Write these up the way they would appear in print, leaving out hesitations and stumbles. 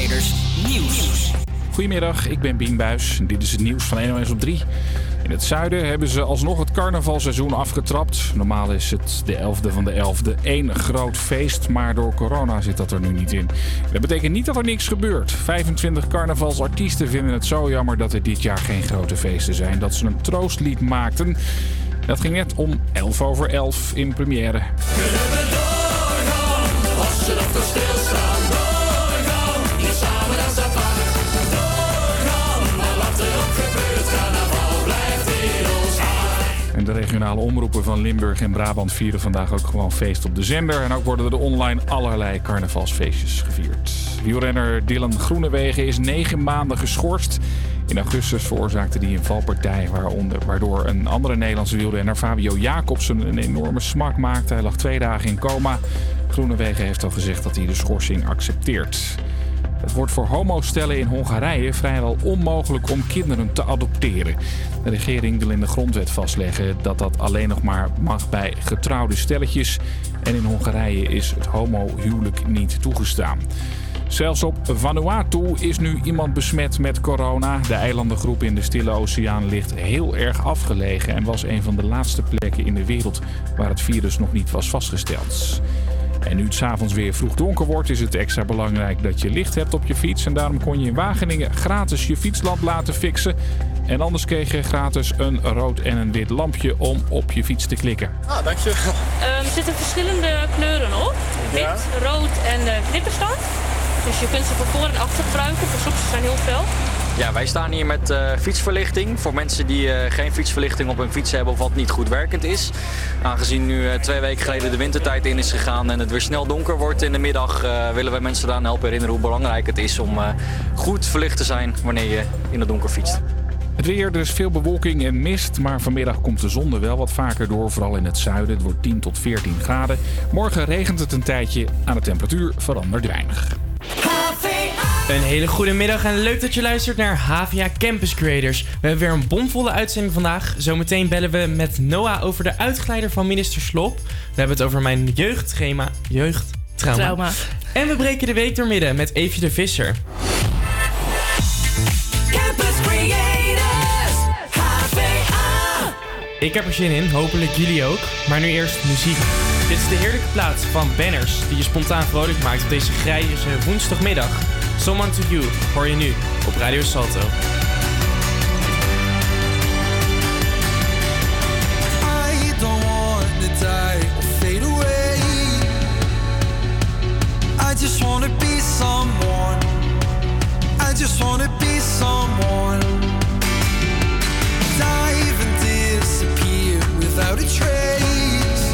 Insiders Nieuws. Goedemiddag, ik ben Bien Buijs. Dit is het nieuws van NOS op 3. In het zuiden hebben ze alsnog het carnavalseizoen afgetrapt. Normaal is het de 11e van de 11e één groot feest, maar door corona zit dat er nu niet in. Dat betekent niet dat er niks gebeurt. 25 carnavalsartiesten vinden het zo jammer dat er dit jaar geen grote feesten zijn, dat ze een troostlied maakten. Dat ging net om 11:11 in première. Kunnen we doorgaan als ze nog stilstaan? Doorgaan, hier samen als apart. Doorgaan, maar wat er ook gebeurt, carnaval blijft in ons hart. En de regionale omroepen van Limburg en Brabant vieren vandaag ook gewoon feest op de zender. En ook worden er online allerlei carnavalsfeestjes gevierd. Wielrenner Dylan Groenewegen is 9 maanden geschorst. In augustus veroorzaakte hij een valpartij waardoor een andere Nederlandse wielrenner, Fabio Jakobsen, een enorme smak maakte. Hij lag 2 dagen in coma. Groenewegen heeft al gezegd dat hij de schorsing accepteert. Het wordt voor homostellen in Hongarije vrijwel onmogelijk om kinderen te adopteren. De regering wil in de grondwet vastleggen dat dat alleen nog maar mag bij getrouwde stelletjes. En in Hongarije is het homohuwelijk niet toegestaan. Zelfs op Vanuatu is nu iemand besmet met corona. De eilandengroep in de Stille Oceaan ligt heel erg afgelegen en was een van de laatste plekken in de wereld waar het virus nog niet was vastgesteld. En nu het 's avonds weer vroeg donker wordt, is het extra belangrijk dat je licht hebt op je fiets. En daarom kon je in Wageningen gratis je fietslamp laten fixen. En anders kreeg je gratis een rood en een wit lampje om op je fiets te klikken. Ah, dank je. Er zitten verschillende kleuren op. Wit, ja. Rood en knipperstand. Dus je kunt ze voor en achter gebruiken. De zoekers zijn heel fel. Ja, wij staan hier met fietsverlichting. Voor mensen die geen fietsverlichting op hun fiets hebben of wat niet goed werkend is. Aangezien nu 2 weken geleden de wintertijd in is gegaan en het weer snel donker wordt in de middag, willen wij mensen eraan helpen herinneren hoe belangrijk het is om goed verlicht te zijn wanneer je in het donker fietst. Het weer, er is veel bewolking en mist, maar vanmiddag komt de zon er wel wat vaker door. Vooral in het zuiden, het wordt 10 tot 14 graden. Morgen regent het een tijdje, aan de temperatuur verandert weinig. Een hele goede middag en leuk dat je luistert naar HVA Campus Creators. We hebben weer een bomvolle uitzending vandaag. Zometeen bellen we met Noah over de uitgeleider van minister Slob. We hebben het over mijn jeugdtrauma. En we breken de week doormidden met Eefje de Visser. Campus Creators, HVA. Ik heb er zin in, hopelijk jullie ook. Maar nu eerst muziek. Dit is de heerlijke plaats van Banners die je spontaan vrolijk maakt op deze grijze woensdagmiddag. Someone to You hoor je nu op Radio Salto. I don't want to die or fade away. I just want to be someone. I just want to be someone. Dive and disappear without a trace.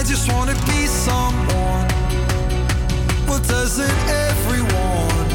I just want to be someone. Well, doesn't everyone?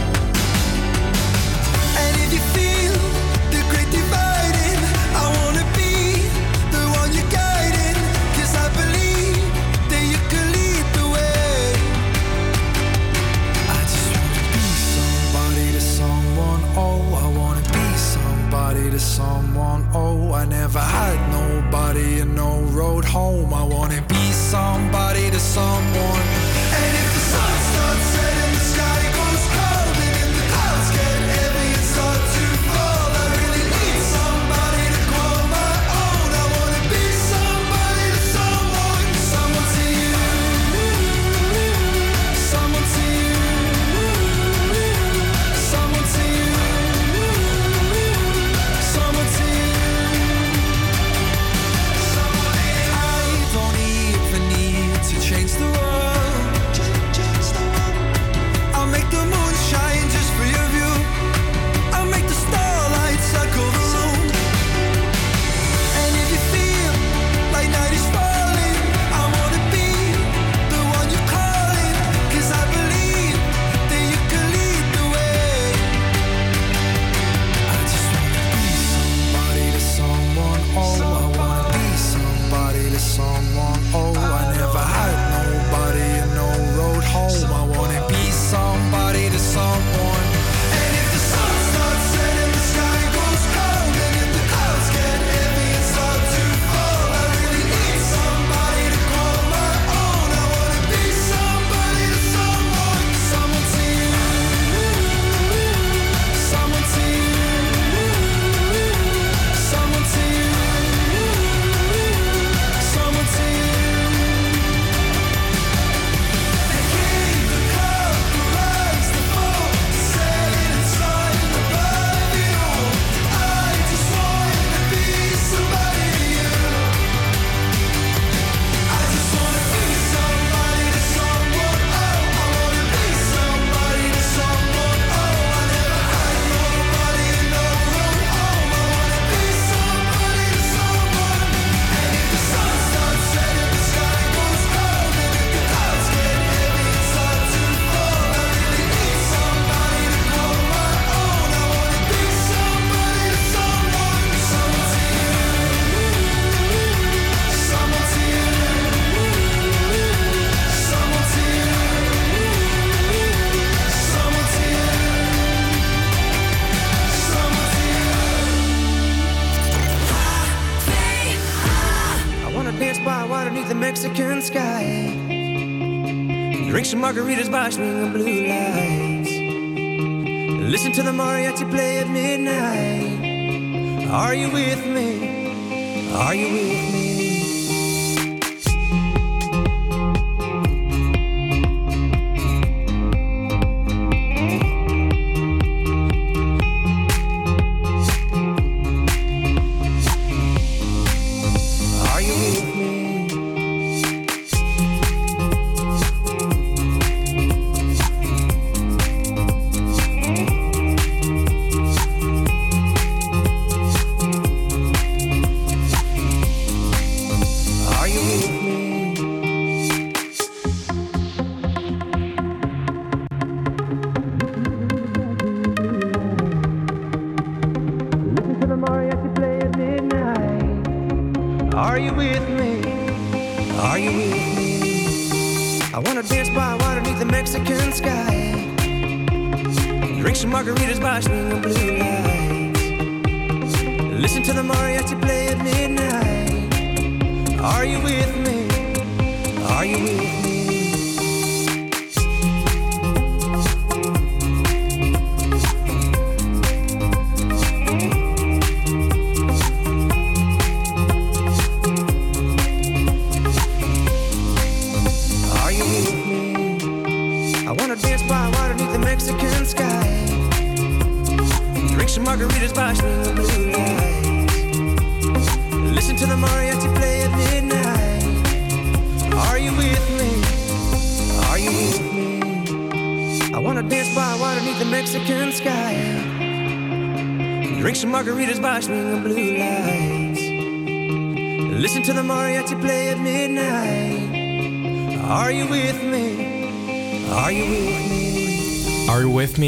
the Mexican sky. Drink some margaritas by swinging blue lights. Listen to the mariachi play at midnight. Are you with me? Are you with me?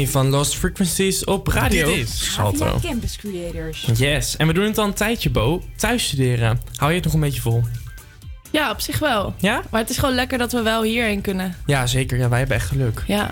Van Lost Frequencies op radio. Dit is Salto. Campus Creators. Yes, en we doen het al een tijdje, Bo. Thuis studeren. Hou je het nog een beetje vol? Ja, op zich wel. Ja? Maar het is gewoon lekker dat we wel hierheen kunnen. Ja, zeker. Ja, wij hebben echt geluk. Ja.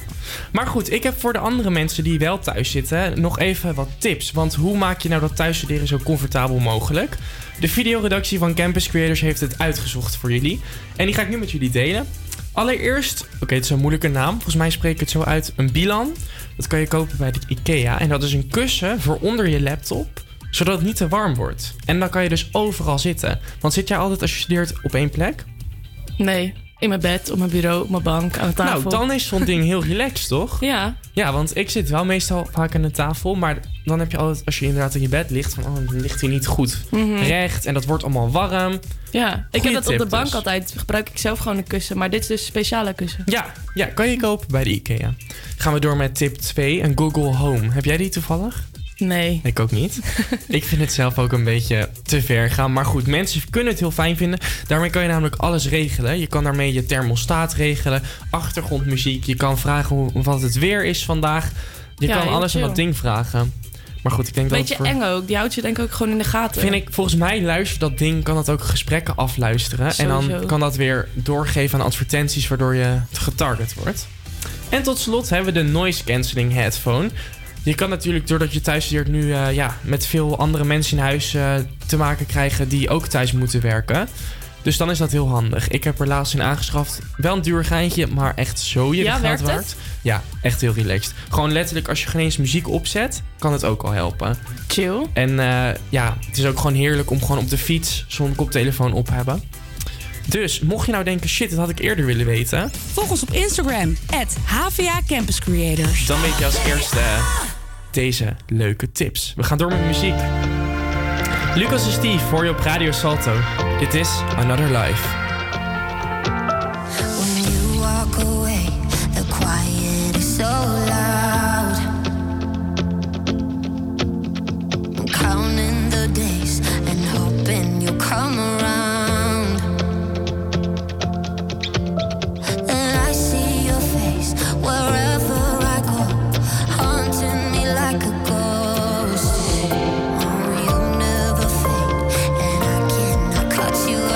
Maar goed, ik heb voor de andere mensen die wel thuis zitten nog even wat tips. Want hoe maak je nou dat thuisstuderen zo comfortabel mogelijk? De videoredactie van Campus Creators heeft het uitgezocht voor jullie. En die ga ik nu met jullie delen. Allereerst, oké, het is een moeilijke naam. Volgens mij spreek ik het zo uit. Een bilan. Dat kan je kopen bij de IKEA. En dat is een kussen voor onder je laptop, zodat het niet te warm wordt. En dan kan je dus overal zitten. Want zit jij altijd als je studeert op één plek? Nee, in mijn bed, op mijn bureau, op mijn bank, aan de tafel. Nou, dan is zo'n ding heel relaxed, toch? Ja. Ja, want ik zit wel meestal vaak aan de tafel. Maar dan heb je altijd, als je inderdaad in je bed ligt, van dan ligt hij niet goed recht. En dat wordt allemaal warm. Ja, goeie ik heb dat op de bank dus. Altijd. Gebruik ik zelf gewoon een kussen. Maar dit is dus een speciale kussen. Ja, ja, kan je kopen bij de IKEA. Gaan we door met tip 2, een Google Home. Heb jij die toevallig? Nee. Ik ook niet. Ik vind het zelf ook een beetje te ver gaan. Maar goed, mensen kunnen het heel fijn vinden. Daarmee kan je namelijk alles regelen. Je kan daarmee je thermostaat regelen, achtergrondmuziek. Je kan vragen wat het weer is vandaag. Je kan alles chill aan dat ding vragen. Maar goed, ik denk dat beetje eng ook. Die houdt je denk ik ook gewoon in de gaten. Vind ik, volgens mij luistert dat ding, kan dat ook gesprekken afluisteren. Sowieso. En dan kan dat weer doorgeven aan advertenties, waardoor je getarget wordt. En tot slot hebben we de noise cancelling headphone. Je kan natuurlijk, doordat je thuis studeert nu met veel andere mensen in huis te maken krijgen die ook thuis moeten werken. Dus dan is dat heel handig. Ik heb er laatst in aangeschaft. Wel een duur geintje, maar echt zo je geld waard. Ja, echt heel relaxed. Gewoon letterlijk, als je geen eens muziek opzet, kan het ook al helpen. Chill. En het is ook gewoon heerlijk om gewoon op de fiets zo'n koptelefoon op te hebben. Dus, mocht je nou denken, shit, dat had ik eerder willen weten, volg ons op Instagram, @HVA Campus Creators. Dan weet je als eerste deze leuke tips. We gaan door met muziek. Lucas en Steve, hoor je op Radio Salto. Dit is Another Life. When you walk away, the quiet is so loud. Counting the days and hoping you'll come around. You out.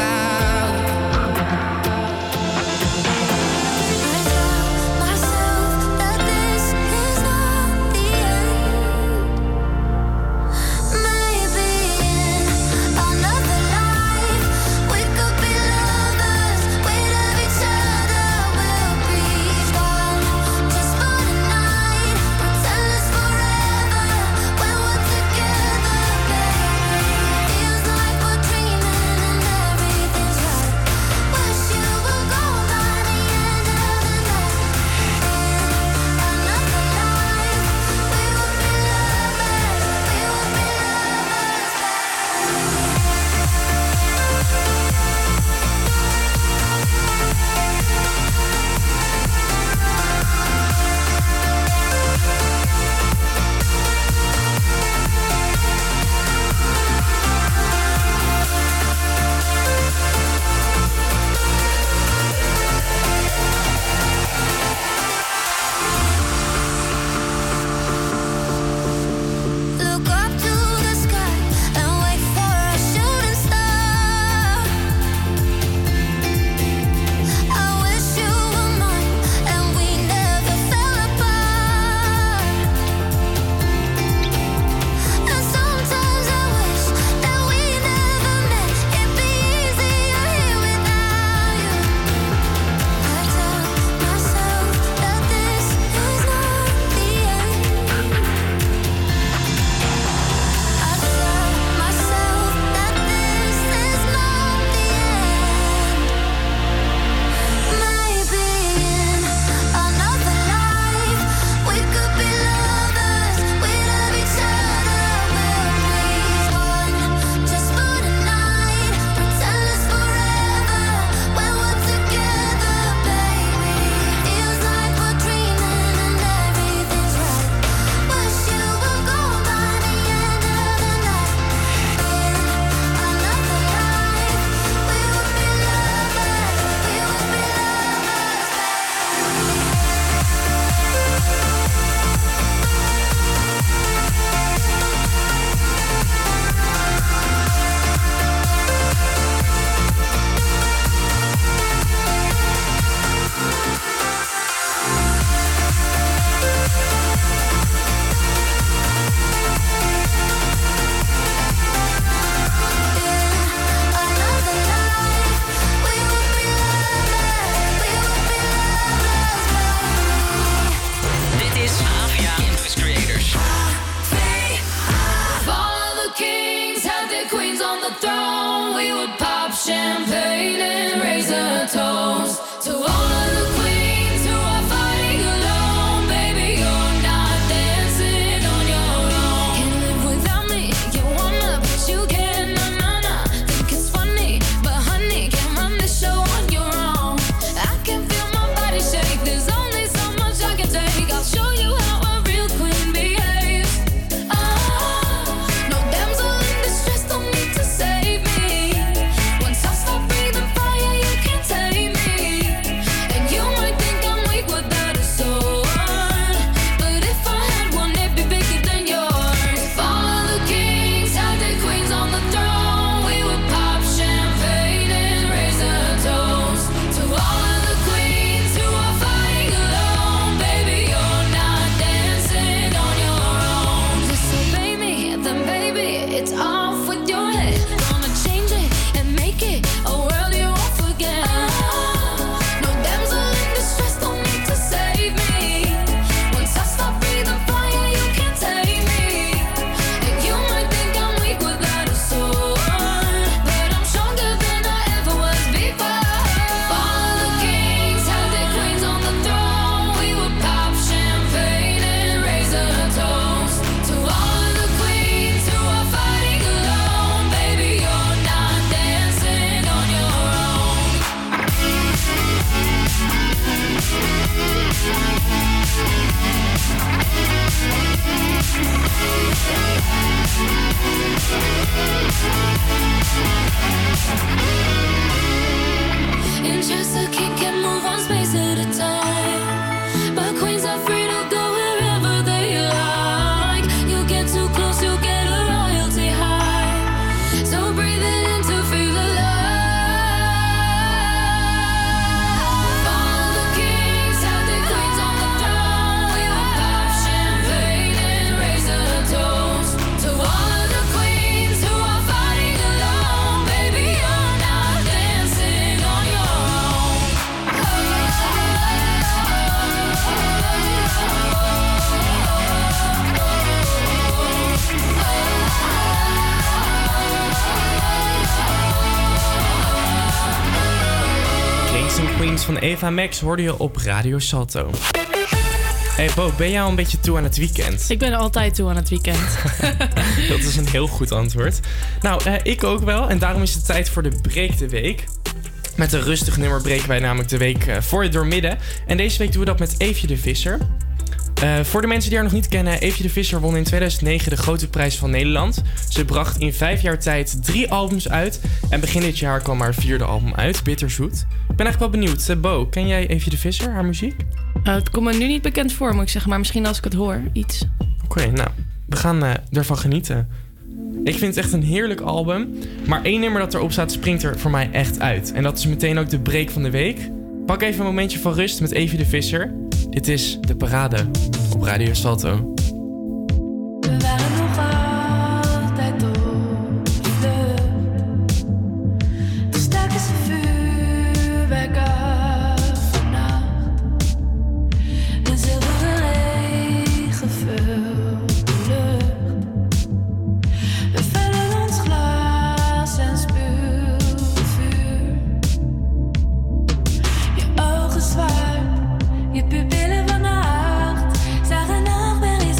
champagne and raise a toast to all of the queens who are fighting alone. Baby, you're not dancing on your own. Can't live without me, you wanna, but you can't. Na-na-na, think it's funny, but honey, can't run this show on your own. I can feel my body shake, there's only so much I can take. I'll show you how a real queen behaves. Oh, no damsel in distress, don't need to save me. Van Eva Max hoorde je op Radio Salto. Hey Bo, ben jij al een beetje toe aan het weekend? Ik ben altijd toe aan het weekend. Dat is een heel goed antwoord. Nou, ik ook wel. En daarom is het tijd voor de Breek de Week. Met een rustig nummer breken wij namelijk de week voor je doormidden. En deze week doen we dat met Eefje de Visser. Voor de mensen die haar nog niet kennen, Eefje de Visser won in 2009 de Grote Prijs van Nederland. Ze bracht in 5 jaar tijd 3 albums uit. En begin dit jaar kwam haar 4e album uit, Bitterzoet. Ik ben echt wel benieuwd. Bo, ken jij Eefje de Visser, haar muziek? Het komt me nu niet bekend voor, moet ik zeggen. Maar misschien als ik het hoor, iets. Oké, nou, we gaan ervan genieten. Ik vind het echt een heerlijk album. Maar 1 nummer dat erop staat springt er voor mij echt uit. En dat is meteen ook de break van de week. Pak even een momentje van rust met Eefje de Visser. Dit is De Parade op Radio Salto. Je pupillen van de hart zagen naar berries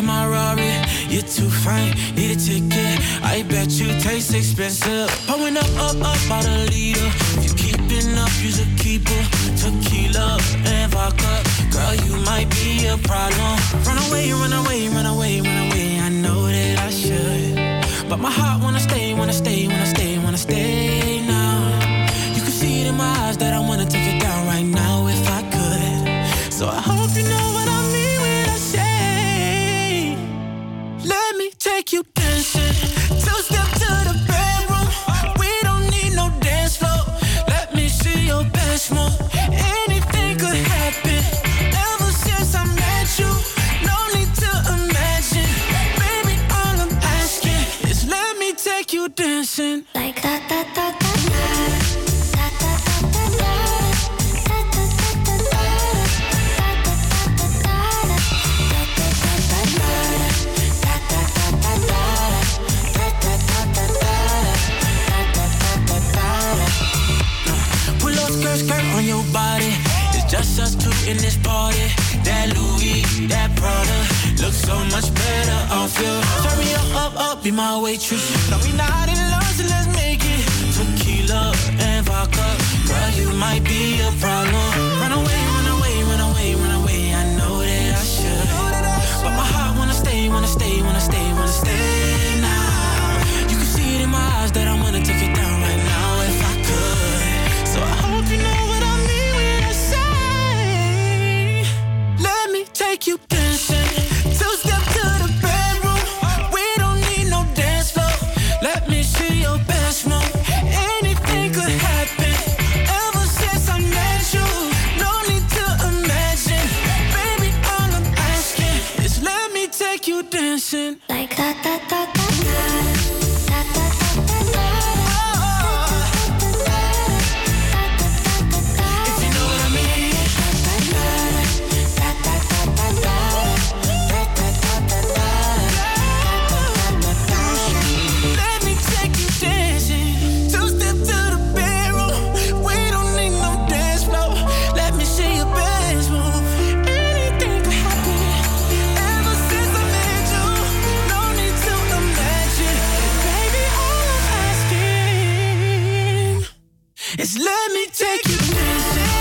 like my Rari. You're too fine, need a ticket. I bet you taste expensive. Pouring up, about a liter. If you keeping up, you's a keeper. Tequila and vodka. Girl, you might be a problem. Run away, run away, run away, run away. I know that I should, but my heart wanna stay, wanna stay, wanna stay, wanna stay now. You can see it in my eyes that I wanna take it down right now if I could. So I hope you know what I mean when I say, let me take you dancing. Two step to the bedroom. We don't need no dance floor. Let me see your best move. Anything could happen. Ever since I met you, no need to imagine. Baby, all I'm asking is let me take you dancing. Like that, that, that, that. Skirt on your body, it's just us two in this party. That Louis, that Prada, looks so much better off you. Turn me up, be my waitress. No, we not in love, so let's make it tequila and vodka. Girl, you might be a problem. Run away, run away, run away, run away. I know that I should, but my heart wanna stay, wanna stay, wanna stay, wanna stay now. You can see it in my eyes that I wanna take it down right now if I could. So I hope you know what I mean when I say, let me take you dancing. Two step to the bedroom. We don't need no dance floor. Let me see your best move. Anything could happen. Ever since I met you, no need to imagine. Baby, all I'm asking is let me take you dancing. Like that, that, that, that. It's let me take you dancing. Oh,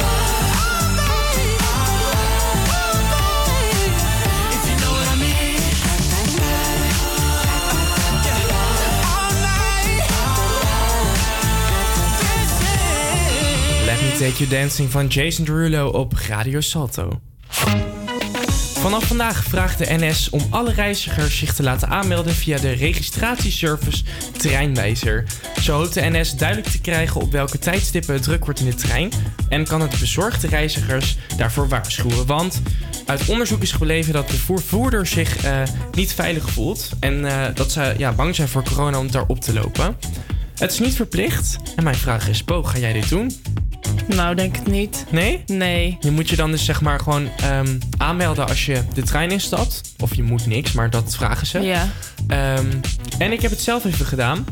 baby. Oh, baby. If you know what I mean. All night. Let me take you dancing van Jason Derulo op Radio Salto. Vanaf vandaag vraagt de NS om alle reizigers zich te laten aanmelden via de registratieservice Treinwijzer. Zo hoopt de NS duidelijk te krijgen op welke tijdstippen het druk wordt in de trein en kan het bezorgde reizigers daarvoor waarschuwen. Want uit onderzoek is gebleven dat de vervoerder zich niet veilig voelt en dat ze bang zijn voor corona om daar op te lopen. Het is niet verplicht en mijn vraag is, Bo, ga jij dit doen? Nou, denk ik niet. Nee? Nee. Je moet je dan dus zeg maar gewoon aanmelden als je de trein instapt. Of je moet niks, maar dat vragen ze. Ja. En ik heb het zelf even gedaan.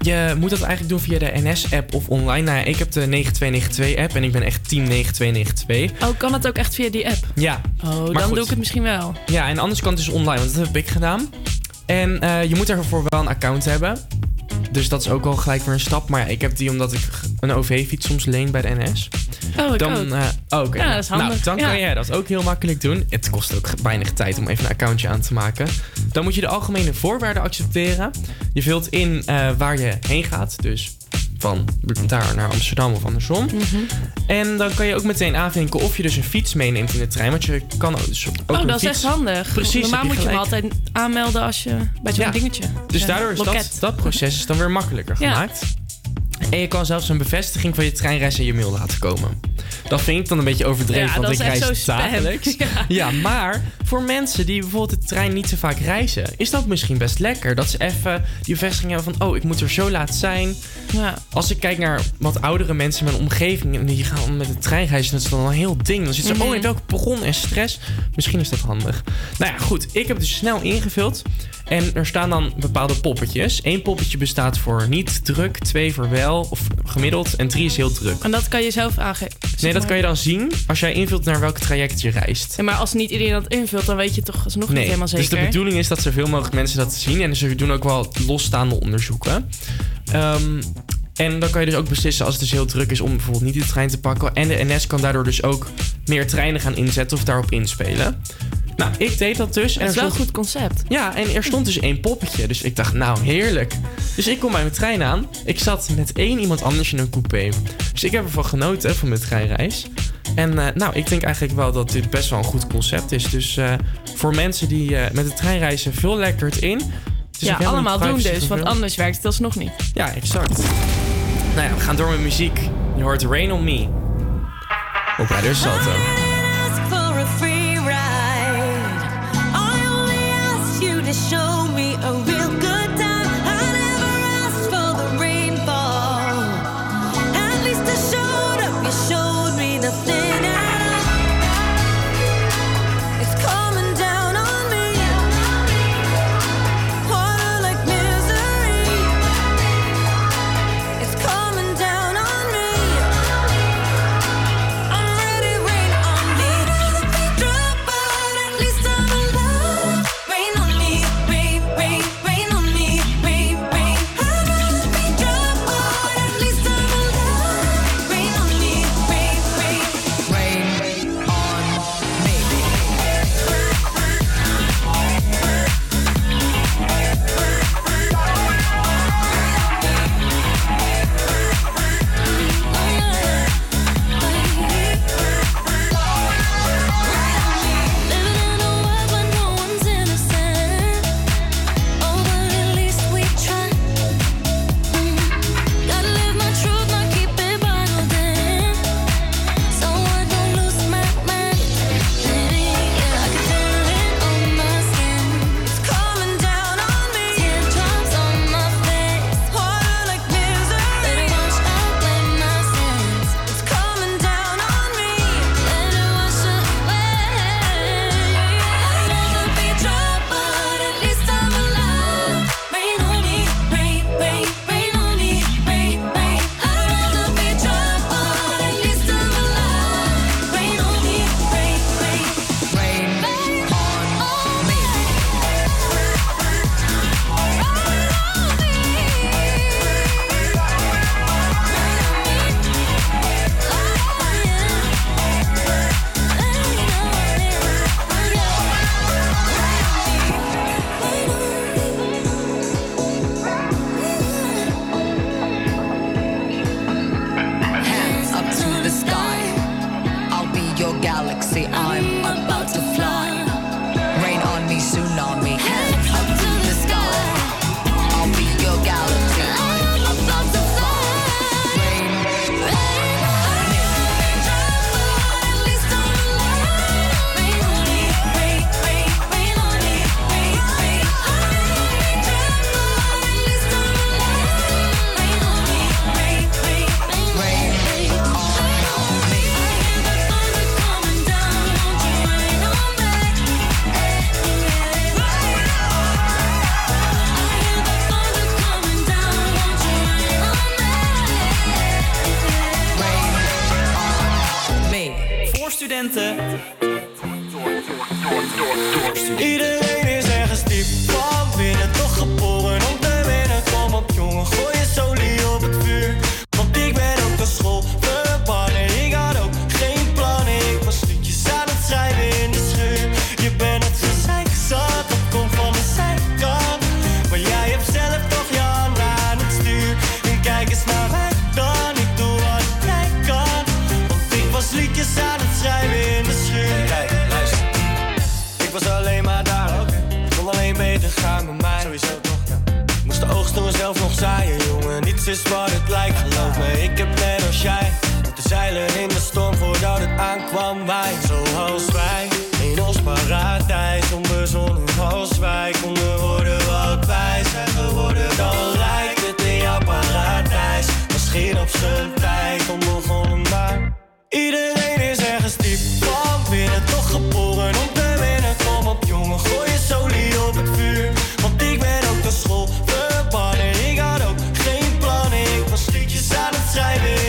Je moet dat eigenlijk doen via de NS-app of online. Nou ja, ik heb de 9292-app en ik ben echt team 9292. Oh, kan het ook echt via die app? Ja. Oh, maar dan goed. Doe ik het misschien wel. Ja, en anders kan het dus online, want dat heb ik gedaan. En je moet daarvoor wel een account hebben. Dus dat is ook wel gelijk weer een stap. Maar ja, ik heb die omdat ik een OV-fiets soms leen bij de NS. Oh, dan, okay. Ja, dat is handig. Nou, dan kan jij dat ook heel makkelijk doen. Het kost ook weinig tijd om even een accountje aan te maken. Dan moet je de algemene voorwaarden accepteren. Je vult in waar je heen gaat. Dus van daar naar Amsterdam of andersom. Mm-hmm. En dan kan je ook meteen aanvinken of je dus een fiets meeneemt in de trein. Want je kan dus ook een fiets... Oh, dat is echt handig. Precies. Normaal moet je hem altijd aanmelden als je bij zo'n dingetje. Dus daardoor is dat proces is dan weer makkelijker gemaakt. En je kan zelfs een bevestiging van je treinreis in je mail laten komen. Dat vind ik dan een beetje overdreven, want ik reis dagelijks. Ja, maar voor mensen die bijvoorbeeld de trein niet zo vaak reizen... is dat misschien best lekker. Dat ze even die bevestiging hebben van... oh, ik moet er zo laat zijn. Ja. Als ik kijk naar wat oudere mensen in mijn omgeving... en die gaan met de trein reizen, dat is dan een heel ding. Dan zit ze, in welk perron en stress. Misschien is dat handig. Nou ja, goed. Ik heb het dus snel ingevuld. En er staan dan bepaalde poppetjes. 1 poppetje bestaat voor niet druk, 2 voor wel of gemiddeld en 3 is heel druk. En dat kan je zelf aangeven? Nee, dat dat kan je dan zien als jij invult naar welk traject je reist. Ja, maar als niet iedereen dat invult, dan weet je toch alsnog niet helemaal zeker. Dus de bedoeling is dat zoveel mogelijk mensen dat zien. En ze doen ook wel losstaande onderzoeken. En dan kan je dus ook beslissen als het dus heel druk is om bijvoorbeeld niet de trein te pakken. En de NS kan daardoor dus ook meer treinen gaan inzetten of daarop inspelen. Nou, ik deed dat dus. Dat is wel een goed concept. Ja, en er stond dus één poppetje. Dus ik dacht, nou, heerlijk. Dus ik kom bij mijn trein aan. Ik zat met één iemand anders in een coupé. Dus ik heb ervan genoten, van mijn treinreis. En nou, ik denk eigenlijk wel dat dit best wel een goed concept is. Dus voor mensen die met de trein reizen, vul lekker het in. Ja, allemaal doen dus, want anders werkt het alsnog niet. Ja, exact. Nou ja, we gaan door met muziek. Je hoort Rain On Me. Op Radio Salto. Show me a real good time. I never asked for the rainfall. At least I showed up. You showed me nothing at all. It's coming down on me. Water like misery. It's coming down on me. I'm ready, rain on me. I'd be drunk, but at least I'm alive. Rain on me.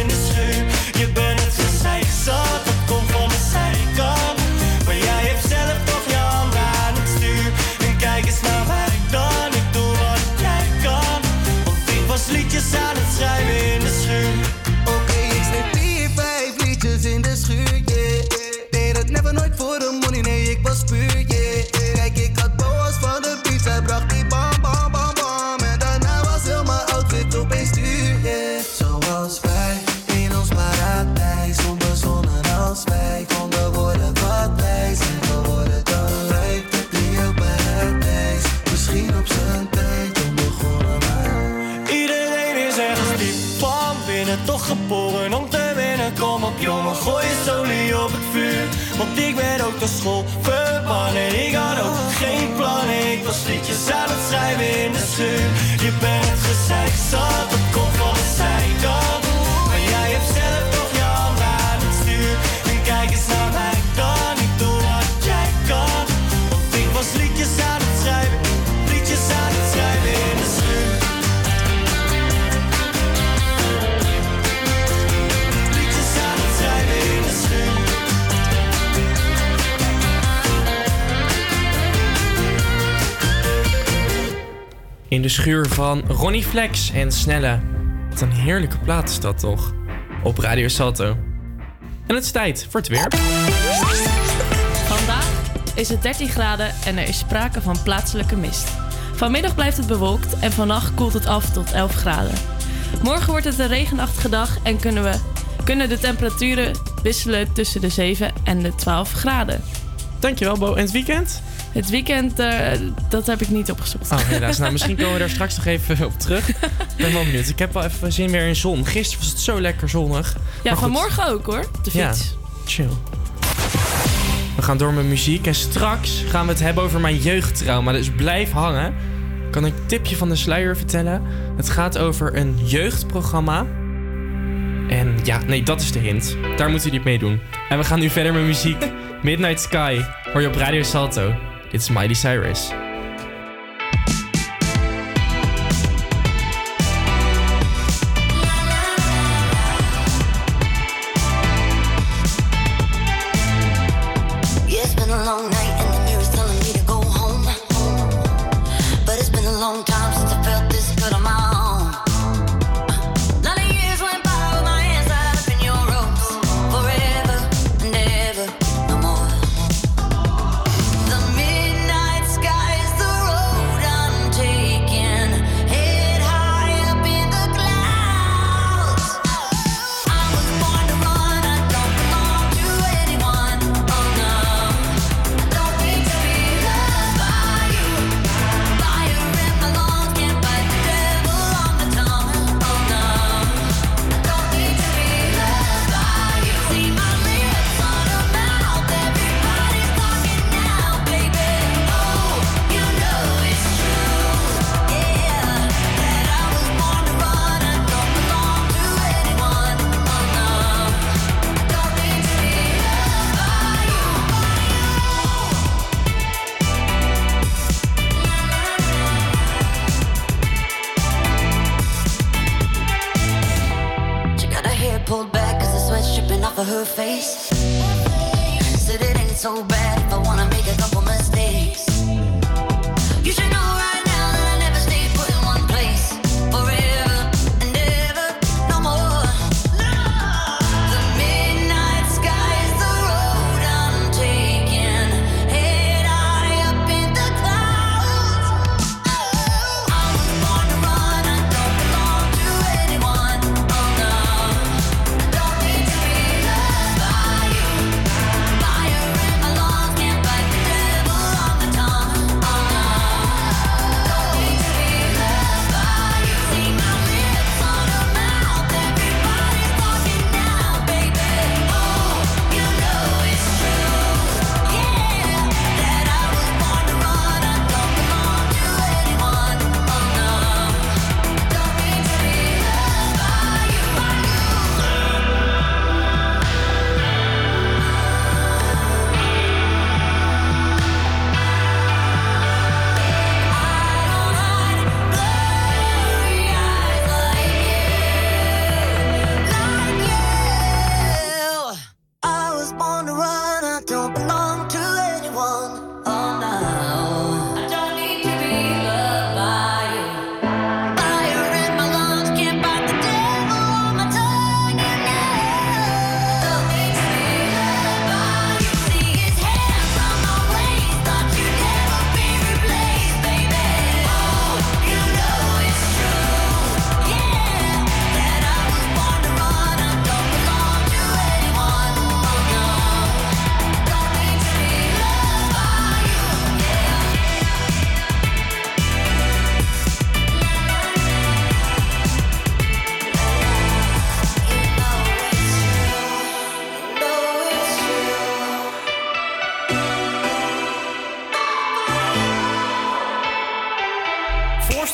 In de schuur, je bent het gezeik zat. toch geboren om te winnen. Kom op jongen, gooi je solie op het vuur. Want ik ben ook door school verbannen. Ik had ook geen plannen. Ik was liedjes aan het schrijven in de schuur. Je bent gezeik zat, dat komt van de zijkant. Maar jij hebt zelf toch je hand aan het stuur. En kijk eens naar mij dan, ik doe wat jij kan. Want ik was liedjes aan het schrijven. Liedjes aan het schrijven in de schuur. In de schuur van Ronnie Flex en Snelle. Wat een heerlijke plaat is dat toch? Op Radio Salto. En het is tijd voor het weer. Vandaag is het 13 graden en er is sprake van plaatselijke mist. Vanmiddag blijft het bewolkt en vannacht koelt het af tot 11 graden. Morgen wordt het een regenachtige dag en kunnen de temperaturen wisselen tussen de 7 en de 12 graden. Dankjewel Bo. En het weekend? Het weekend, dat heb ik niet opgezocht. Oh, helaas. Nou, misschien komen we daar straks nog even op terug. Ik ben wel benieuwd. Ik heb wel even zin weer in zon. Gisteren was het zo lekker zonnig. Ja, vanmorgen ook hoor. De fiets. Ja, chill. We gaan door met muziek. En straks gaan we het hebben over mijn jeugdtrauma. Dus blijf hangen. Kan ik een tipje van de sluier vertellen? Het gaat over een jeugdprogramma. En ja, nee, dat is de hint. Daar moeten jullie mee doen. En we gaan nu verder met muziek. Midnight Sky. Hoor je op Radio Salto. It's Miley Cyrus. Sky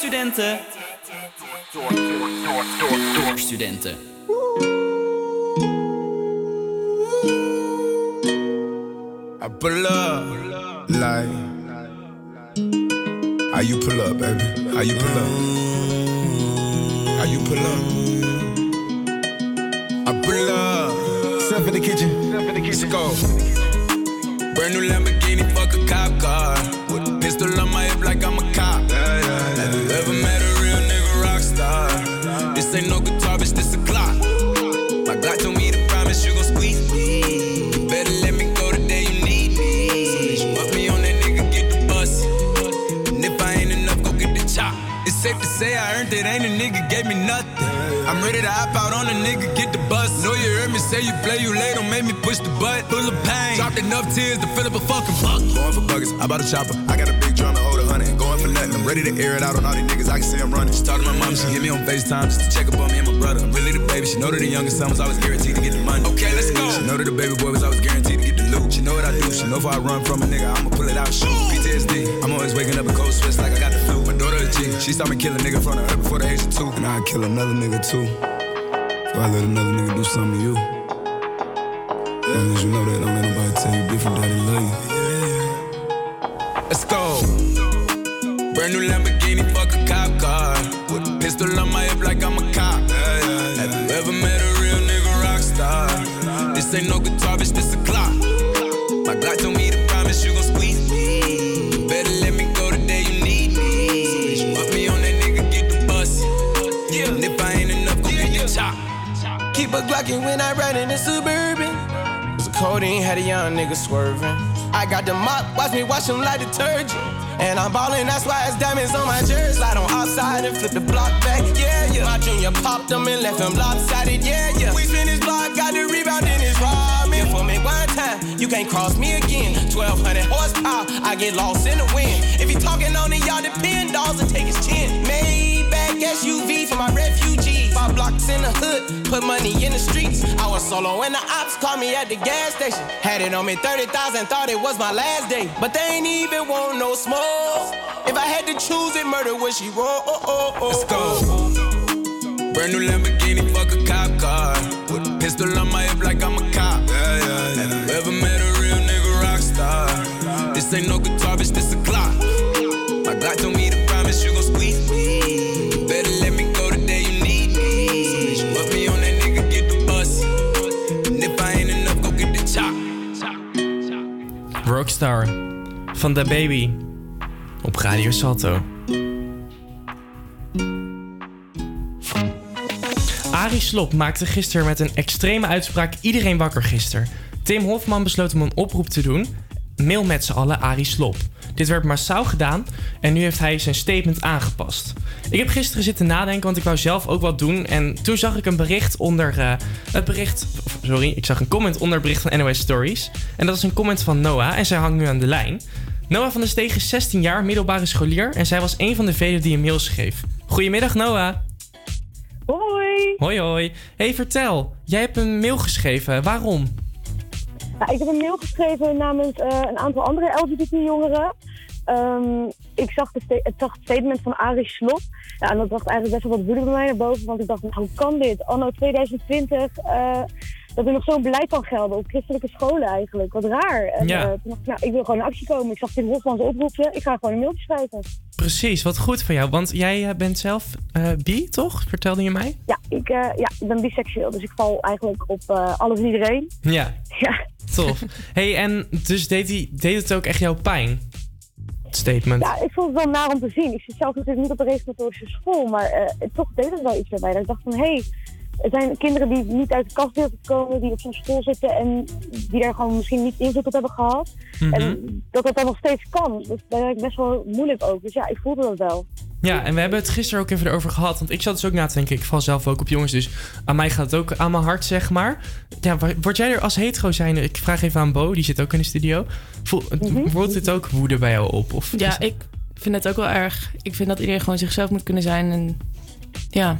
Doorstudenten. Doorstudenten. I pull up, like how you pull up, baby? How you pull up? How you pull up? I pull up. Step in the kitchen. Let's go. Brand new Lamborghini, fuck a cop car. With a pistol on my hip like I'm a cop. Have you ever met a real nigga rock star? This ain't no guitar, bitch, this a Glock. My Glock told me to promise you gon' squeeze me. You better let me go the day you need me. So bitch, fuck me on that nigga, get the bus. And if I ain't enough, go get the chop. It's safe to say I earned it, ain't a nigga gave me nothing. I'm ready to hop out on a nigga, get the bus. Know you heard me say you play, you late, don't make me push the butt. Full of pain, dropped enough tears to fill up a fucking bucket. Going for buggers, I bought a chopper. I got a big drum to hold a hundred. Going for nothing, I'm ready to air it out on all these niggas, I can see I'm running. She talked to my mom, she hit me on FaceTime just to check up on me and my brother. I'm really the baby, she know that the youngest son was always guaranteed to get the money. Okay, let's go. She know that the baby boy was always guaranteed to get the loot. She know what I do, she know if I run from a nigga, I'ma pull it out, shoot. PTSD, I'm always waking up in cold sweats like I got the flu. My daughter a G, she saw me kill a nigga in front of her before the age of 2. And I'd kill another nigga too. If I let another nigga do something to you, as long as you know that, don't let nobody tell you different, daddy love you. Let's go. Brand new Lamborghini, fuck a cop car. With a pistol on my hip like I'm a cop. Have you ever met a real nigga rock star? This ain't no guitar, bitch, this a Glock. My Glock told me to promise you gon' squeeze me. Better let me go the day you need me. So bitch, fuck me on that nigga, get the bus. And if I ain't enough, go get the chop. Keep a Glockin' when I ride in the Suburban. It was a codeine, had a young nigga swerving. I got the mop, watch me wash him like detergent. And I'm ballin', that's why it's diamonds on my jersey. Slide on outside and flip the block back, yeah, yeah. My junior popped him and left him lopsided, yeah, yeah. We spin his block, got the rebound and it's robbing. Yeah, for me one time, you can't cross me again. 1200 horsepower, I get lost in the wind. If he talking on it, y'all depend, dolls and take his chin. Maybach SUV for my refugee. 5 blocks in the hood, put money in the streets. I was solo and the ops called me at the gas station. Had it on me 30,000, thought it was my last day. But they ain't even want no smoke. If I had to choose it, murder would she roll? Let's go. Brand new Lamborghini, fuck a cop car. With a pistol on my hip like I'm a cop. Have you ever met a real nigga rock star? This ain't no guitar, bitch, this a Glock. My Glock told me to promise you gon' squeeze me. Better let me go the day you need me. So bitch, fuck me on that nigga, get the bus. And if I ain't enough, go get the chop. Rockstar van Da Baby op Radio Salto. Arie Slob maakte gisteren met een extreme uitspraak iedereen wakker gisteren. Tim Hofman besloot om een oproep te doen. Mail met z'n allen Arie Slob. Dit werd massaal gedaan en nu heeft hij zijn statement aangepast. Ik heb gisteren zitten nadenken, want ik wou zelf ook wat doen. En toen zag ik een bericht onder ik zag een comment onder het bericht van NOS Stories. En dat is een comment van Noah en zij hangt nu aan de lijn. Noah van der Stegen is 16 jaar, middelbare scholier. En zij was een van de velen die een mail schreef. Goedemiddag, Noah. Hoi. Hoi, hoi. Hey, vertel. Jij hebt een mail geschreven. Waarom? Nou, ik heb een mail geschreven namens een aantal andere LGBT-jongeren. Ik zag het statement van Arie Slob. Nou, en dat bracht eigenlijk best wel wat woede bij mij naar boven. Want ik dacht, nou, hoe kan dit? Anno 2020, dat er nog zo'n beleid kan gelden op christelijke scholen eigenlijk. Wat raar. En, ja. Toen dacht ik, nou, ik wil gewoon in actie komen. Ik zag Tim Hofman oproepen. Ik ga gewoon een mailtje schrijven. Precies, wat goed van jou. Want jij bent zelf bi, toch? Vertelde je mij? Ja, ik ben biseksueel. Dus ik val eigenlijk op alles en iedereen. Ja. Ja. Tof. Hey, en dus deed het ook echt jouw pijn? Statement. Ja, ik vond het wel naar om te zien. Ik zit zelf natuurlijk niet op een regulatorische school, maar toch deed het wel iets bij mij. Dat ik dacht van, hey, er zijn kinderen die niet uit de kast durven komen, die op zo'n school zitten en die daar gewoon misschien niet invloed op hebben gehad. Mm-hmm. En dat dat dan nog steeds kan. Dus daar ben ik best wel moeilijk ook. Dus ja, ik voelde dat wel. Ja, en we hebben het gisteren ook even erover gehad. Want ik zat dus ook na te denken, ik val zelf ook op jongens. Dus aan mij gaat het ook aan mijn hart, zeg maar. Ja, word jij er als hetero zijnde? Ik vraag even aan Bo, die zit ook in de studio. Wordt dit ook woede bij jou op? Of ja, ik vind het ook wel erg. Ik vind dat iedereen gewoon zichzelf moet kunnen zijn en... Ja,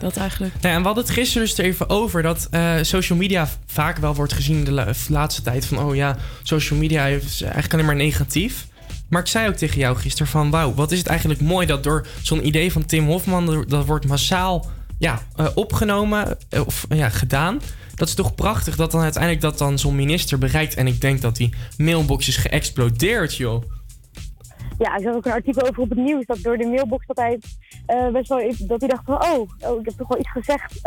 dat eigenlijk. Ja, en we hadden het gisteren dus er even over dat social media vaak wel wordt gezien de laatste tijd. Van, oh ja, social media is eigenlijk alleen maar negatief. Maar ik zei ook tegen jou gisteren van... wauw, wat is het eigenlijk mooi dat door zo'n idee van Tim Hofman... dat wordt massaal opgenomen of gedaan. Dat is toch prachtig dat dan uiteindelijk dat dan zo'n minister bereikt. En ik denk dat die mailbox is geëxplodeerd, joh. Ja, ik zag ook een artikel over op het nieuws... dat door de mailbox dat hij best wel... dat hij dacht van, oh, ik heb toch wel iets gezegd...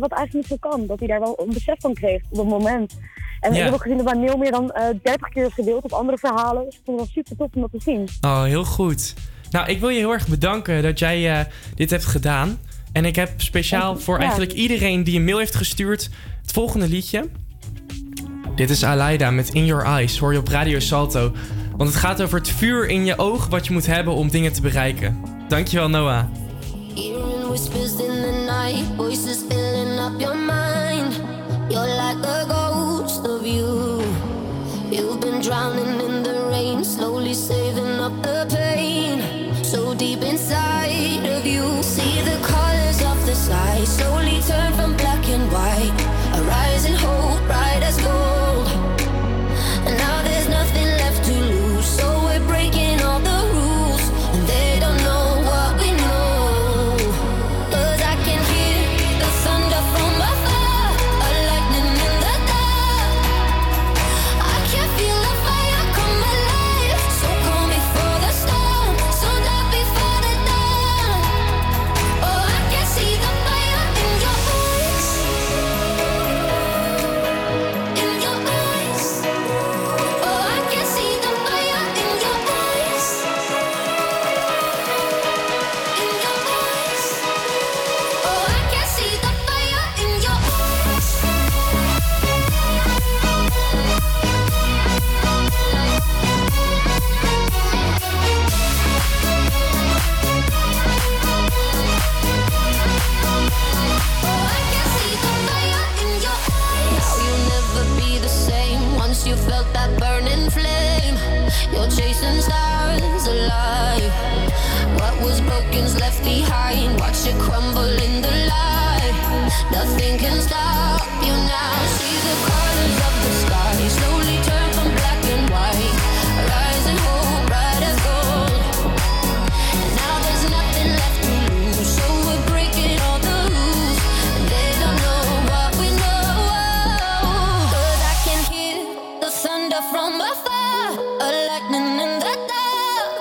wat eigenlijk niet zo kan. Dat hij daar wel een besef van kreeg op dat moment. En ik heb ook gezien dat mijn mail meer dan 30 keer is gedeeld... op andere verhalen. Dus ik vond het wel super tof om dat te zien. Oh, heel goed. Nou, ik wil je heel erg bedanken dat jij dit hebt gedaan. En ik heb speciaal voor eigenlijk iedereen die een mail heeft gestuurd... het volgende liedje. Dit is Aleida met In Your Eyes. Hoor je op Radio Salto... Want het gaat over het vuur in je oog wat je moet hebben om dingen te bereiken. Dankjewel, Noah. Hearing whispers in the night, voices filling up your mind. You're like a ghost of you. You've been drowning in the rain, slowly saving up the pain. So deep inside of you, see the colors of the sky slowly turn from black and white. A rising hope, bright as gold. And now there's nothing left to lose. So we're breaking all the rules, and they don't know what we know. 'Cause I can hear the thunder from afar, a lightning in the dark. I can feel the fire come alive. So calm before the storm, so dark before the dawn. Oh, I can see the fire in your eyes, in your eyes. Oh, I can see the you felt that burning flame. You're chasing stars alive. What was broken's left behind. Watch it crumble in the light. Nothing can stop you now. See the colors of the sky slowly turn from black and white. Rising hope, bright as gold. And now there's nothing left to lose. So we're breaking all the rules. And they don't know what we know. 'Cause I can hear the thunder from afar, a lightning in the dark.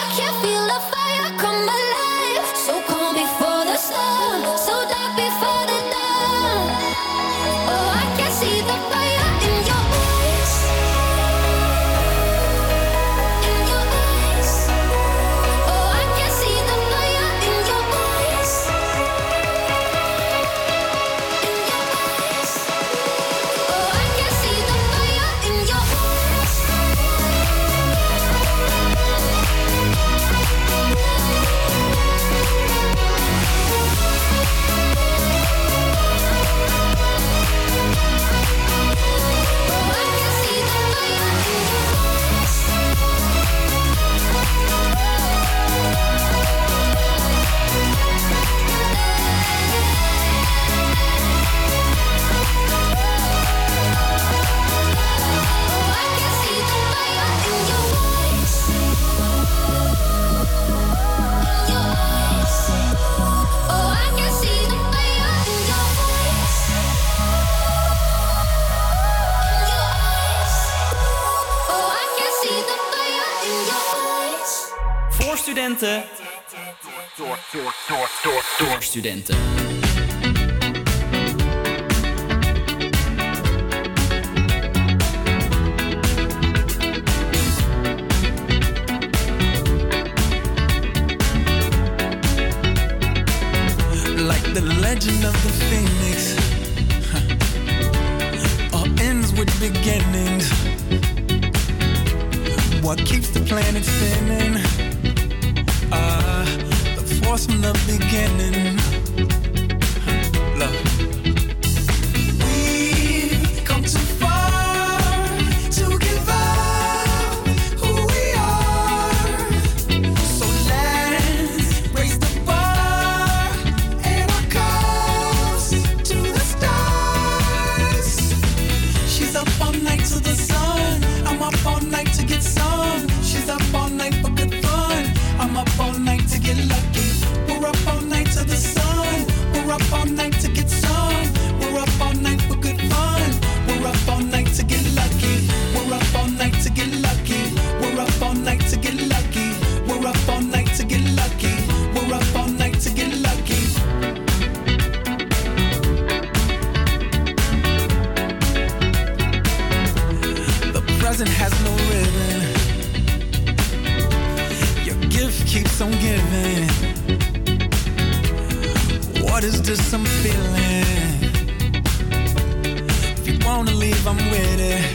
I can feel the fire come alive. So calm before the storm, so dark before the dawn. Oh, I can see the fire in your eyes, in your eyes. Oh, I can see the fire in your eyes, in your eyes. Oh, I can see the fire in your eyes. Oh, I can see the fire in your eyes. Oh, I can see the fire in your eyes, in your eyes. Oh, I can see the fire in your eyes, in your eyes. Oh, I can see the fire in your eyes. Voor studenten. Door studenten. Like the legend of the phoenix, all ends with beginnings. What keeps the planet spinning? The force from the beginning. Love. We've come too far to give up who we are. So let's raise the bar and our cups to the stars. She's up all night to the sun. I'm up all night to get some. night to get lucky. We're up all night to get lucky. We're up all night to get lucky. The present has no ribbon. Your gift keeps on giving. What is this I'm feeling? If you wanna leave, I'm with it.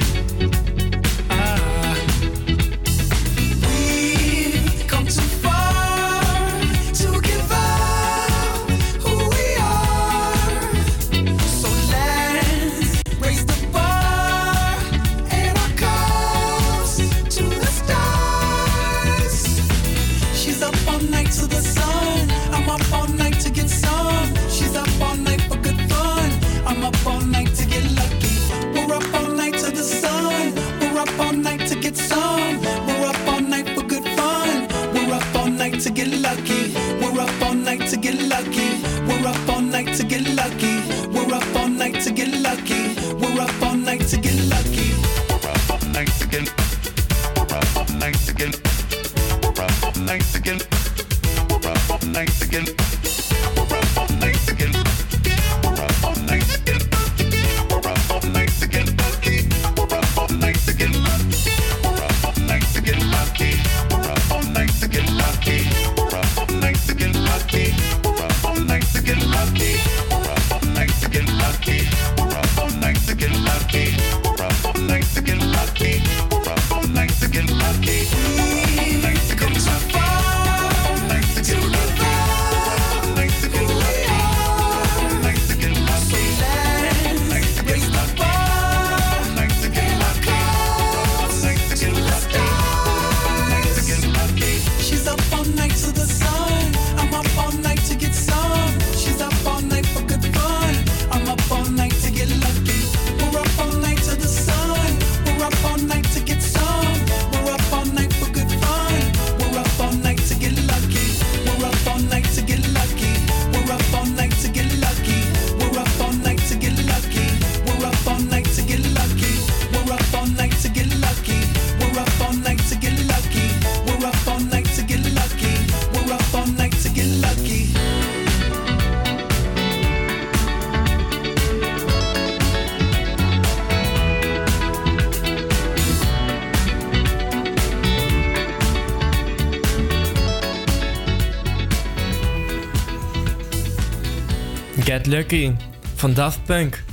Get Lucky van Daft Punk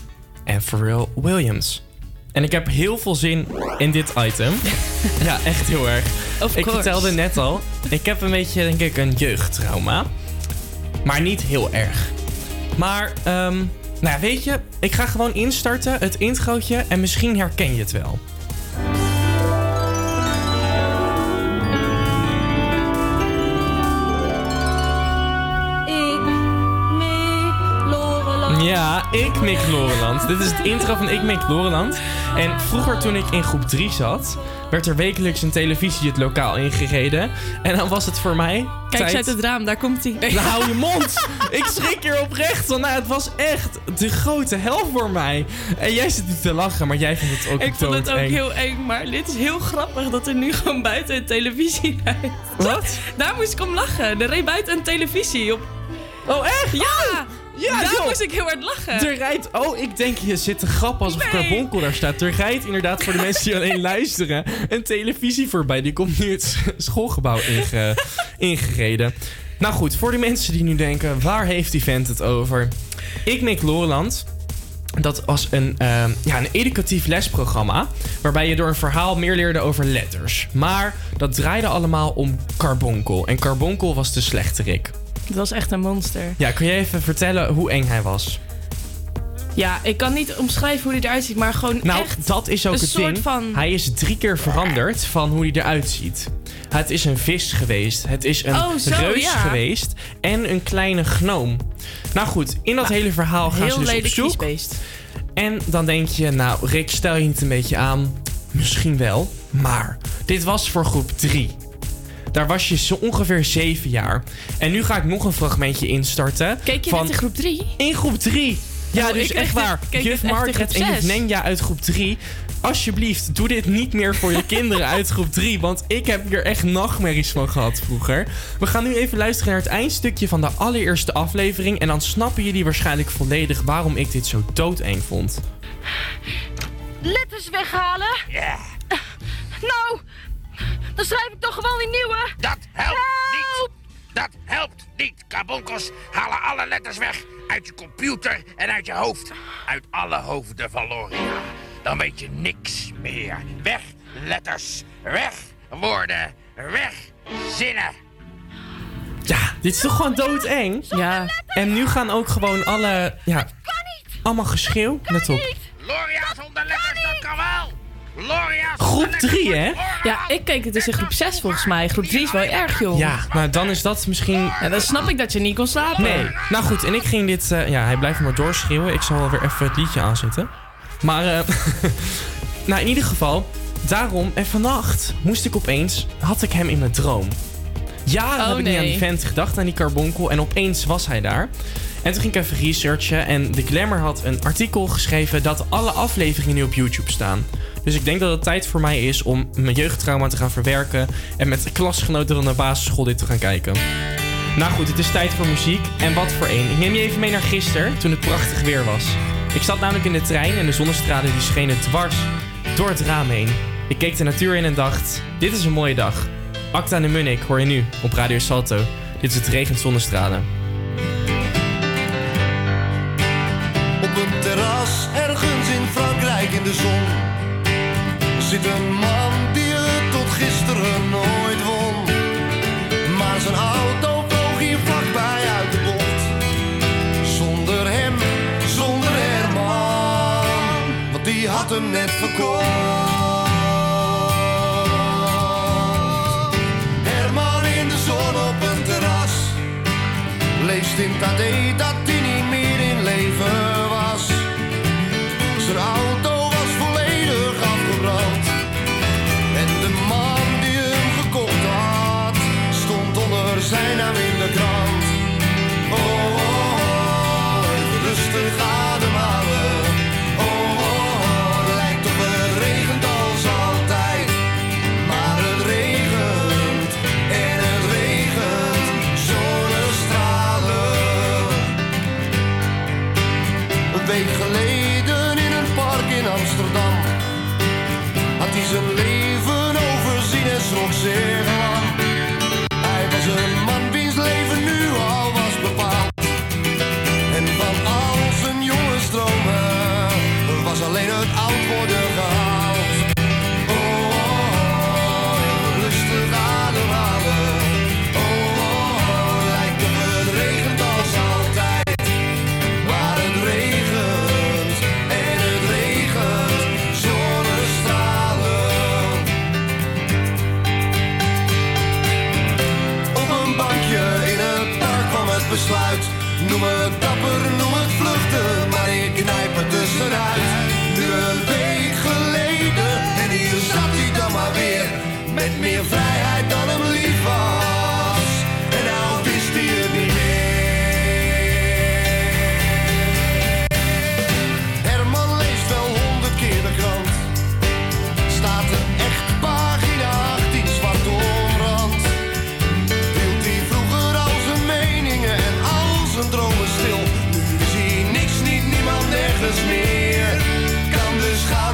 en Pharrell Williams. En ik heb heel veel zin in dit item. Ja, echt heel erg. Ik vertelde net al, ik heb een beetje, denk ik, een jeugdtrauma. Maar niet heel erg. Maar, nou ja, weet je, ik ga gewoon instarten, het introotje, en misschien herken je het wel. Ja, Ik Mik Loreland. Dit is het intro van Ik Mik Loreland. En vroeger toen ik in groep 3 zat, werd er wekelijks een televisie het lokaal ingereden. En dan was het voor mij... Kijk eens uit het raam, daar komt hij. Nou, hou je mond! Ik schrik hier oprecht. Want nou, het was echt de grote hel voor mij. En jij zit niet te lachen, maar jij vindt het ook doodeng. Ik vond het ook heel eng, maar dit is heel grappig dat er nu gewoon buiten een televisie rijdt. Wat? Daar moest ik om lachen. Er reed buiten een televisie op... Oh, echt? Ja! Oh! Ja, daar moest ik heel hard lachen. Er rijdt... Oh, ik denk, je zit te grappen alsof Carbonkel daar staat. Er rijdt inderdaad, voor de mensen die alleen luisteren, een televisie voorbij. Die komt nu het schoolgebouw ingereden. Nou goed, voor de mensen die nu denken, waar heeft die vent het over? Ik Mik Loreland. Dat was een educatief lesprogramma. Waarbij je door een verhaal meer leerde over letters. Maar dat draaide allemaal om Carbonkel. En Carbonkel was de slechterik. Dat was echt een monster. Ja, kun je even vertellen hoe eng hij was? Ja, ik kan niet omschrijven hoe hij eruit ziet, maar gewoon echt... dat is ook het ding. Hij is 3 keer veranderd van hoe hij eruit ziet. Het is een vis geweest. Het is een reus geweest. En een kleine gnoom. Nou goed, in dat hele verhaal gaan ze dus op zoek. En dan denk je, nou Rick, stel je het een beetje aan. Misschien wel, maar dit was voor groep 3. Daar was je zo ongeveer 7 jaar. En nu ga ik nog een fragmentje instarten. Keek je net in groep 3? In groep 3. Ja, dus echt waar. Juf Margaret en juf Nenja uit groep 3... alsjeblieft, doe dit niet meer voor je kinderen uit groep 3. Want ik heb hier echt nachtmerries van gehad vroeger. We gaan nu even luisteren naar het eindstukje van de allereerste aflevering. En dan snappen jullie waarschijnlijk volledig waarom ik dit zo doodeng vond. Letters weghalen? Ja. Yeah. Nou, dan schrijf ik toch gewoon weer nieuwe. Dat helpt niet. Dat helpt niet. Carbonkels halen alle letters weg. Uit je computer en uit je hoofd. Uit alle hoofden van Loria. Dan weet je niks meer. Weg letters, weg woorden, weg zinnen. Ja, dit is toch gewoon doodeng? Ja. En nu gaan ook gewoon alle... Ja, dat kan niet. Allemaal geschreeuw. Let op. Loria zonder letters, dat kan wel. Loria groep 3, hè? Ja, ik keek het dus in groep 6 volgens mij. Groep 3 is wel erg, joh. Ja, maar dan is dat misschien... Ja, dan snap ik dat je niet kon slapen. Nee. Nou goed, en ik ging dit... Ja, hij blijft maar doorschreeuwen. Ik zal wel weer even het liedje aanzetten. Maar nou, in ieder geval, daarom en vannacht moest ik opeens, had ik hem in mijn droom. Jaren heb ik niet aan die vent gedacht, aan die Carbonkel, en opeens was hij daar. En toen ging ik even researchen en de Glamour had een artikel geschreven dat alle afleveringen nu op YouTube staan. Dus ik denk dat het tijd voor mij is om mijn jeugdtrauma te gaan verwerken en met klasgenoten van de basisschool dit te gaan kijken. Nou goed, het is tijd voor muziek en wat voor een. Ik neem je even mee naar gisteren, toen het prachtig weer was. Ik zat namelijk in de trein en de zonnestralen die schenen dwars door het raam heen. Ik keek de natuur in en dacht, dit is een mooie dag. Acta de Munnik hoor je nu op Radio Salto. Dit is Het Regent Zonnestralen. Op een terras ergens in Frankrijk in de zon zit een man die het tot gisteren nooit won. Maar zijn auto vloog hier vlakbij uit de bocht. Zonder hem, zonder Herman, want die had hem net verkocht. Herman in de zon op een terras leest in het AD dat hij niet meer in leven was. Zijn auto was volledig afgebrand en de man die hem gekocht had stond onder zijn naam in de krant. Oh, oh. Rustig ademhalen, oh, oh, oh, lijkt op het regent als altijd. Maar het regent zonnestralen. Een week geleden in een park in Amsterdam had hij zijn leven overzien en schrok zeer lang. Hij was een man wiens leven nu al was bepaald. Er was alleen het oud worden gehaald. Oh, oh, oh, rustig ademhalen. Oh, oh, oh, lijkt op het regent als altijd. Maar het regent zonnestralen. Op een bankje in het park kwam het besluit. Noem het dapper, noem het vluchten. Knijp er tussenuit. Nu een week geleden en hier zat hij dan maar weer met meer vrijheid dan hem lief was. En nou wist hij het niet meer. Herman leest wel 100 keer de krant. Staat er echt pagina 18 zwart omrand. Hield hij vroeger al zijn meningen en al zijn dromen stil. Niemand nergens meer kan dus gaan.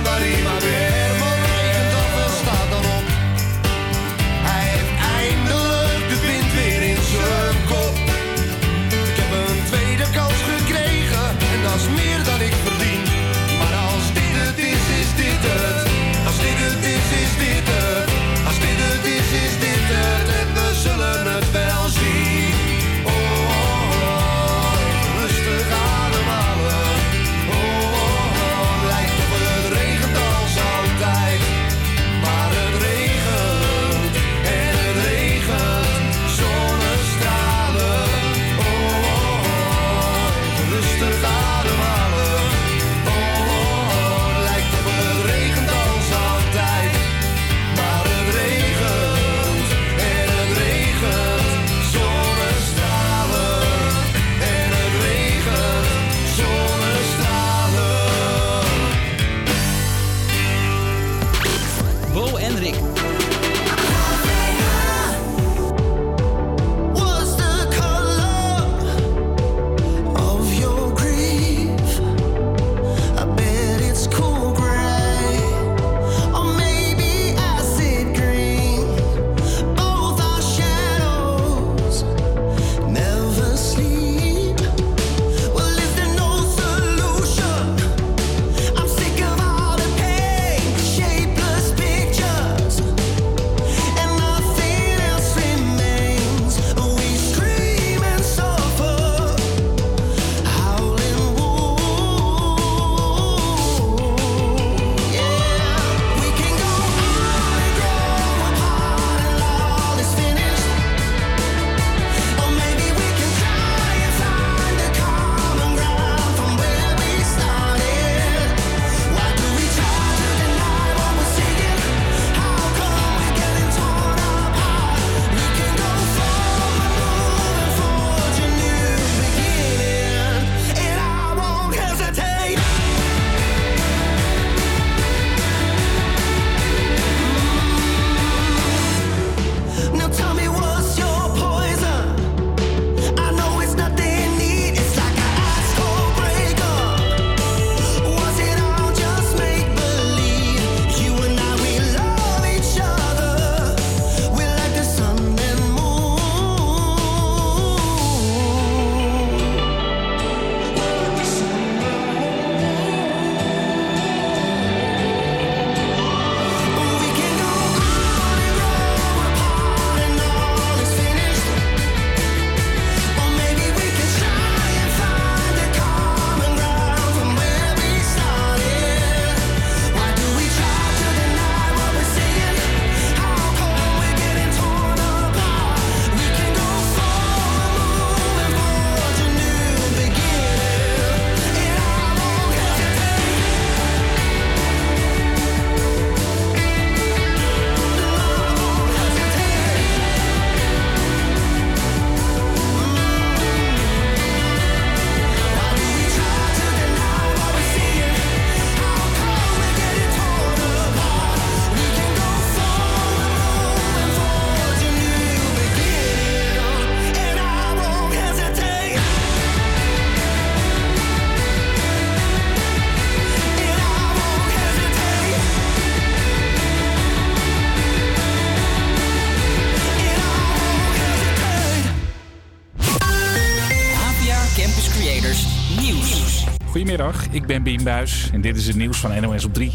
Goedemiddag, ik ben Bien Buijs en dit is het nieuws van NOS op 3.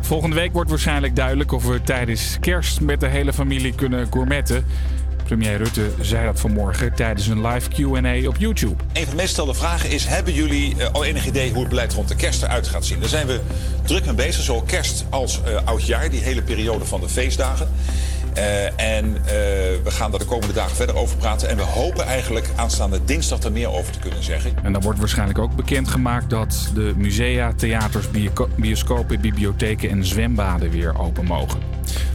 Volgende week wordt waarschijnlijk duidelijk of we tijdens kerst met de hele familie kunnen gourmetten. Premier Rutte zei dat vanmorgen tijdens een live Q&A op YouTube. Een van de meest gestelde vragen is, hebben jullie al enig idee hoe het beleid rond de kerst eruit gaat zien? Daar zijn we druk mee bezig, zowel kerst als oudjaar, die hele periode van de feestdagen. We gaan daar de komende dagen verder over praten. En we hopen eigenlijk aanstaande dinsdag er meer over te kunnen zeggen. En dan wordt waarschijnlijk ook bekendgemaakt dat de musea, theaters, bioscopen, bibliotheken en zwembaden weer open mogen.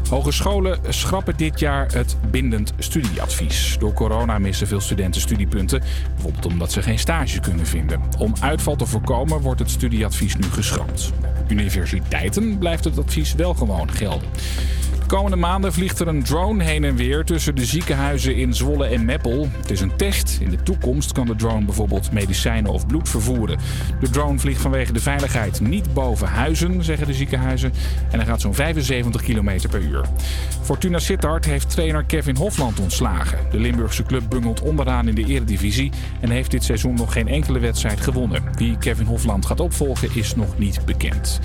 Hogescholen schrappen dit jaar het bindend studieadvies. Door corona missen veel studenten studiepunten, bijvoorbeeld omdat ze geen stage kunnen vinden. Om uitval te voorkomen wordt het studieadvies nu geschrapt. Op universiteiten blijft het advies wel gewoon gelden. De komende maanden vliegt er een drone heen en weer tussen de ziekenhuizen in Zwolle en Meppel. Het is een test. In de toekomst kan de drone bijvoorbeeld medicijnen of bloed vervoeren. De drone vliegt vanwege de veiligheid niet boven huizen, zeggen de ziekenhuizen. En hij gaat zo'n 75 km per uur. Fortuna Sittard heeft trainer Kevin Hofland ontslagen. De Limburgse club bungelt onderaan in de eredivisie en heeft dit seizoen nog geen enkele wedstrijd gewonnen. Wie Kevin Hofland gaat opvolgen is nog niet bekend.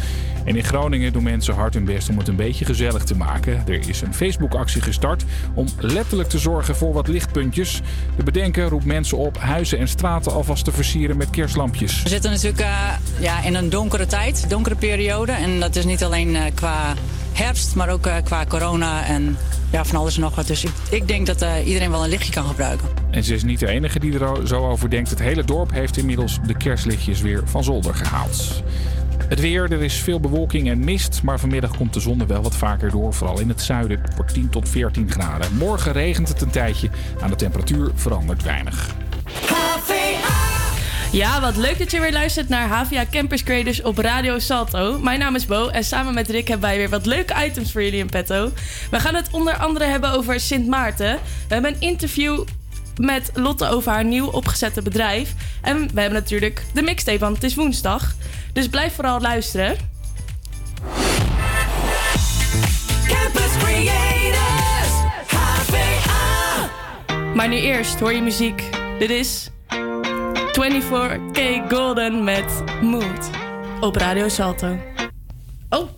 En in Groningen doen mensen hard hun best om het een beetje gezellig te maken. Er is een Facebook-actie gestart om letterlijk te zorgen voor wat lichtpuntjes. De bedenker roept mensen op huizen en straten alvast te versieren met kerstlampjes. We zitten natuurlijk in een donkere tijd, donkere periode. En dat is niet alleen qua herfst, maar ook qua corona en van alles en nog wat. Dus ik denk dat iedereen wel een lichtje kan gebruiken. En ze is niet de enige die er zo over denkt. Het hele dorp heeft inmiddels de kerstlichtjes weer van zolder gehaald. Het weer, er is veel bewolking en mist, maar vanmiddag komt de zon er wel wat vaker door. Vooral in het zuiden, voor 10 tot 14 graden. Morgen regent het een tijdje, aan de temperatuur verandert weinig. Ja, wat leuk dat je weer luistert naar HVA Campus Creators op Radio Salto. Mijn naam is Bo en samen met Rick hebben wij weer wat leuke items voor jullie in petto. We gaan het onder andere hebben over Sint Maarten. We hebben een interview met Lotte over haar nieuw opgezette bedrijf. En we hebben natuurlijk de mixtape, want het is woensdag. Dus blijf vooral luisteren. Campus Creators, HVA. Maar nu eerst hoor je muziek. Dit is 24K Golden met Mood op Radio Salto. Oh.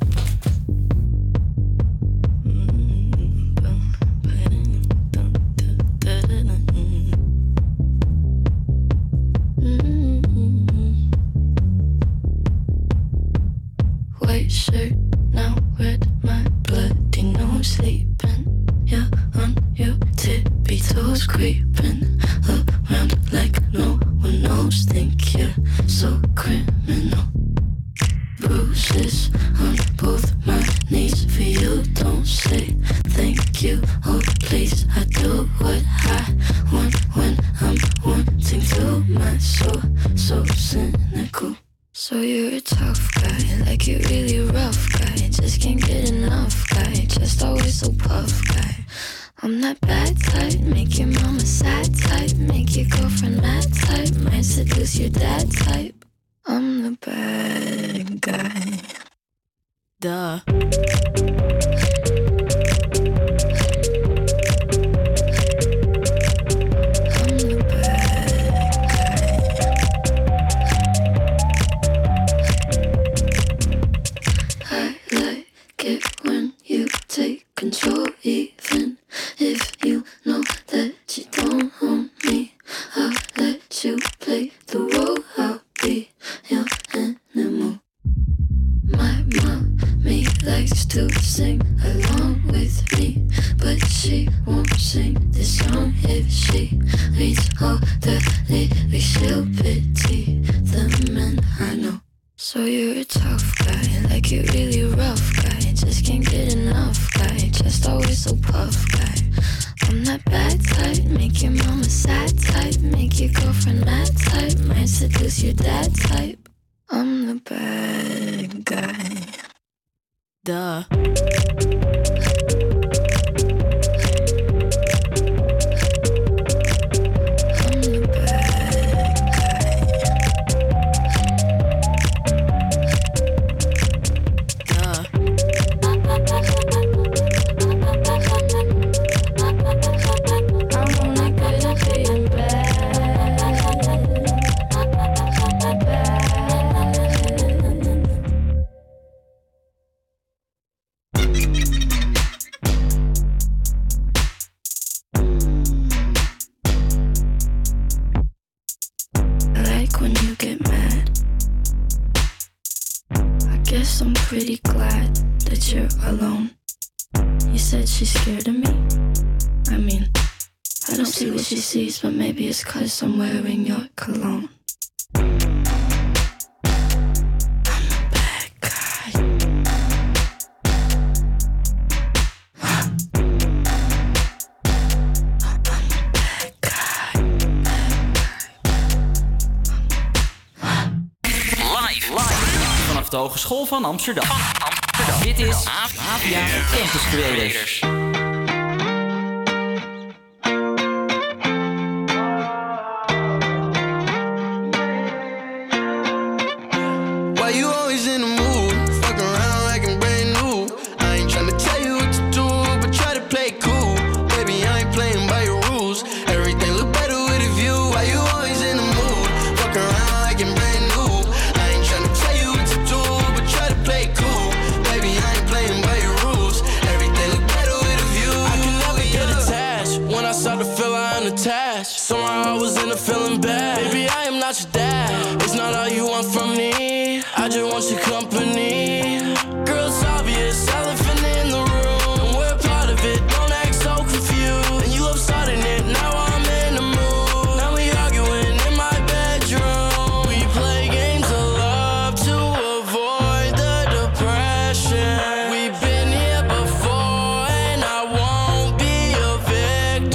Shirt now with my bloody nose sleeping. Yeah, on your tippy toes creeping around like no one knows. Think you're so criminal. Bruises on both my knees for you. Don't say thank you. Oh please, I do what I want when I'm wanting to. My soul so cynical. So you're a tough guy, like you're really rough guy. Just can't get enough guy, just always so puff guy. I'm that bad type, make your mama sad type. Make your girlfriend mad type, might seduce your dad type. I'm the bad guy. Duh. Control even if you know that you don't own me. I'll let you play the role. I'll be your animal. My mommy likes to sing along with me, but she won't sing this song if she reads all the lyrics. She'll pity the men I know. So you're a tough guy, like you're really rough guy. Just can't get enough guy, just always so puff guy. I'm that bad type, make your mama sad type. Make your girlfriend mad type, might seduce your dad type. I'm the bad guy. Duh. pretty glad that you're alone. You said she's scared of me. I mean, I don't see what she sees, but maybe it's 'cause I'm wearing your cologne. De Hogeschool van Amsterdam. Dit is HVA Campus Creators. Why you always in the mood? Fuck around like I'm brand new. I ain't trying to tell you what to do, but try to play cool. Baby, I ain't playing by your rules. Everything look better with a view. Why you always in the mood? Fuck around like I'm brand new. Somehow I was in a feeling bad. Baby, I am not your dad. It's not all you want from me. I just want your company. Girl, it's obvious, elephant in the room. And we're part of it, don't act so confused. And you love starting it, now I'm in the mood. Now we arguing in my bedroom. We play games of love to avoid the depression. We've been here before and I won't be a victim.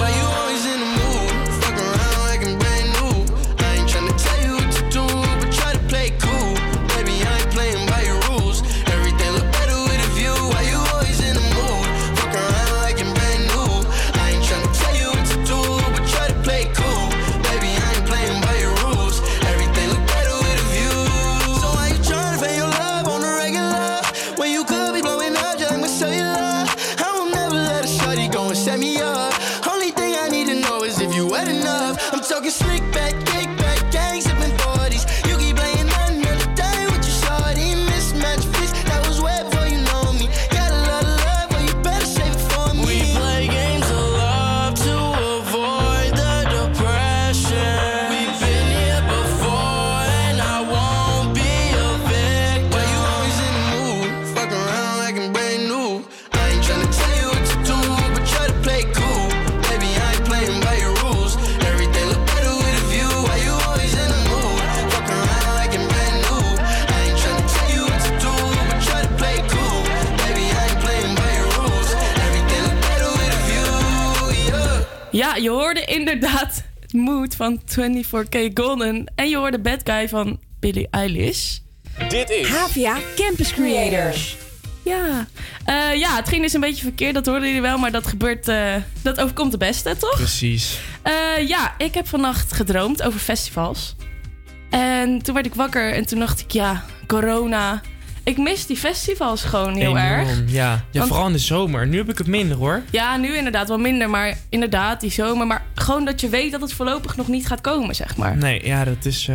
Ja, je hoorde inderdaad het mood van 24K Golden. En je hoorde Bad Guy van Billie Eilish. Dit is HVA Campus Creators. Ja. Ja, het ging dus een beetje verkeerd, dat hoorden jullie wel. Maar dat gebeurt, dat overkomt de beste, toch? Precies. Ja, ik heb vannacht gedroomd over festivals. En toen werd ik wakker en toen dacht ik, ja, corona. Ik mis die festivals gewoon heel erg. Ja, ja, want vooral in de zomer. Nu heb ik het minder, hoor. Ja, nu inderdaad wel minder. Maar inderdaad, die zomer. Maar gewoon dat je weet dat het voorlopig nog niet gaat komen, zeg maar. Nee, ja, dat is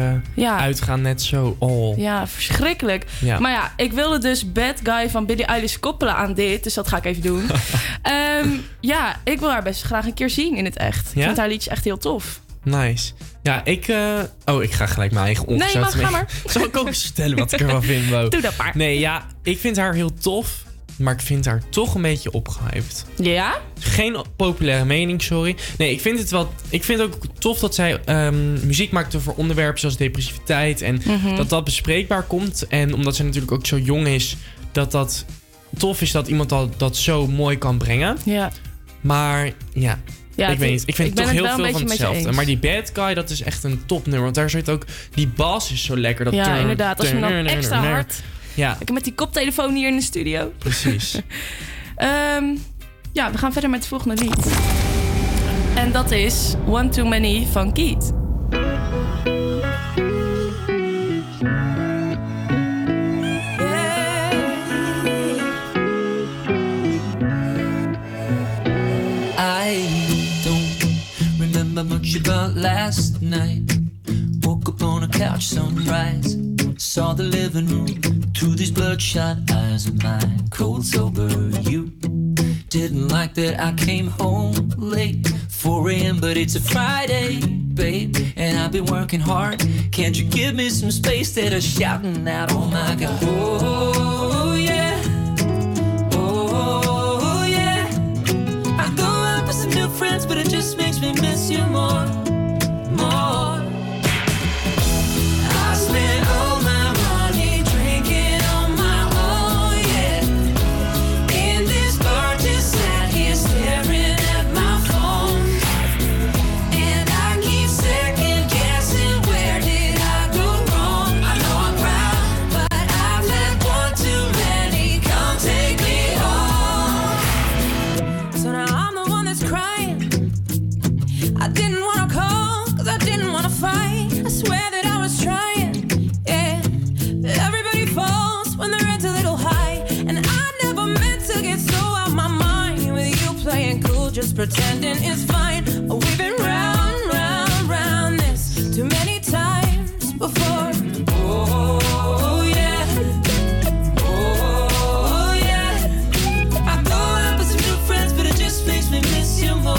uitgaan net zo al. Ja, verschrikkelijk. Ja. Maar ja, ik wilde dus Bad Guy van Billie Eilish koppelen aan dit. Dus dat ga ik even doen. Ja, ik wil haar best graag een keer zien in het echt. Ja? Ik vind haar liedjes echt heel tof. Nice. Ja, ik... ik ga gelijk mijn eigen ongezout... Nee, maar ga maar. Zal ik ook eens vertellen wat ik ervan vind, Mo? Doe dat maar. Nee, ja, ik vind haar heel tof, maar ik vind haar toch een beetje opgehyped. Ja? Geen populaire mening, sorry. Nee, ik vind het wel... Ik vind ook tof dat zij muziek maakt over onderwerpen zoals depressiviteit en dat dat bespreekbaar komt. En omdat zij natuurlijk ook zo jong is, dat dat tof is dat iemand dat zo mooi kan brengen. Ja. Maar, ja... Ja, ik weet niet. Ik vind het toch heel veel van hetzelfde. Maar die Bad Guy, dat is echt een topnummer. Want daar zit ook... Die bas is zo lekker. Dat ja, inderdaad. Als je dan extra hard... Ja. Lekker met die koptelefoon hier in de studio. Precies. Ja, we gaan verder met het volgende lied. En dat is One Too Many van Keith. Much about last night. Woke up on a couch, sunrise. Saw the living room through these bloodshot eyes of mine. Cold sober, you didn't like that I came home late, 4 a.m. But it's a Friday, babe, and I've been working hard. Can't you give me some space? That are shouting out, oh my God, oh yeah. sense, but it just makes me miss you more, more. I spent all my money drinking on my own, yeah. In this bar, just sat here staring at my phone. And I keep second guessing, where did I go wrong? I know I'm proud, but I've had one too many. Come take me home. So now I'm the one that's crying. I didn't want to call, cause I didn't want to fight. I swear that I was trying. Just pretending it's fine. Oh, we've been round, round, round this too many times before. Oh, yeah. Oh, yeah. I go out with some new friends, but it just makes me miss you more.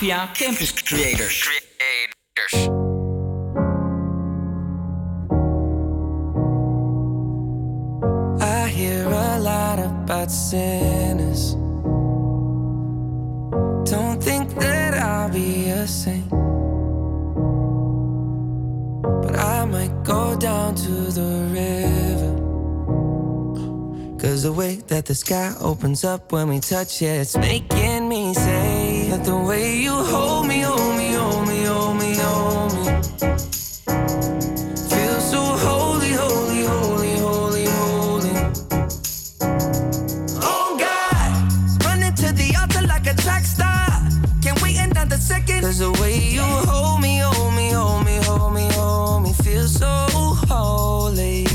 Via Campus Creators. I hear a lot about sinners. Don't think that I'll be a saint, but I might go down to the river. Cause the way that the sky opens up when we touch it, it's making me say that the way you hold me, hold me, hold me, hold me, hold me, feels so holy, holy, holy, holy, holy. Oh God, running to the altar like a track star. Can't wait another second. Cause the way you hold me, hold me, hold me, hold me, hold me, feels so holy.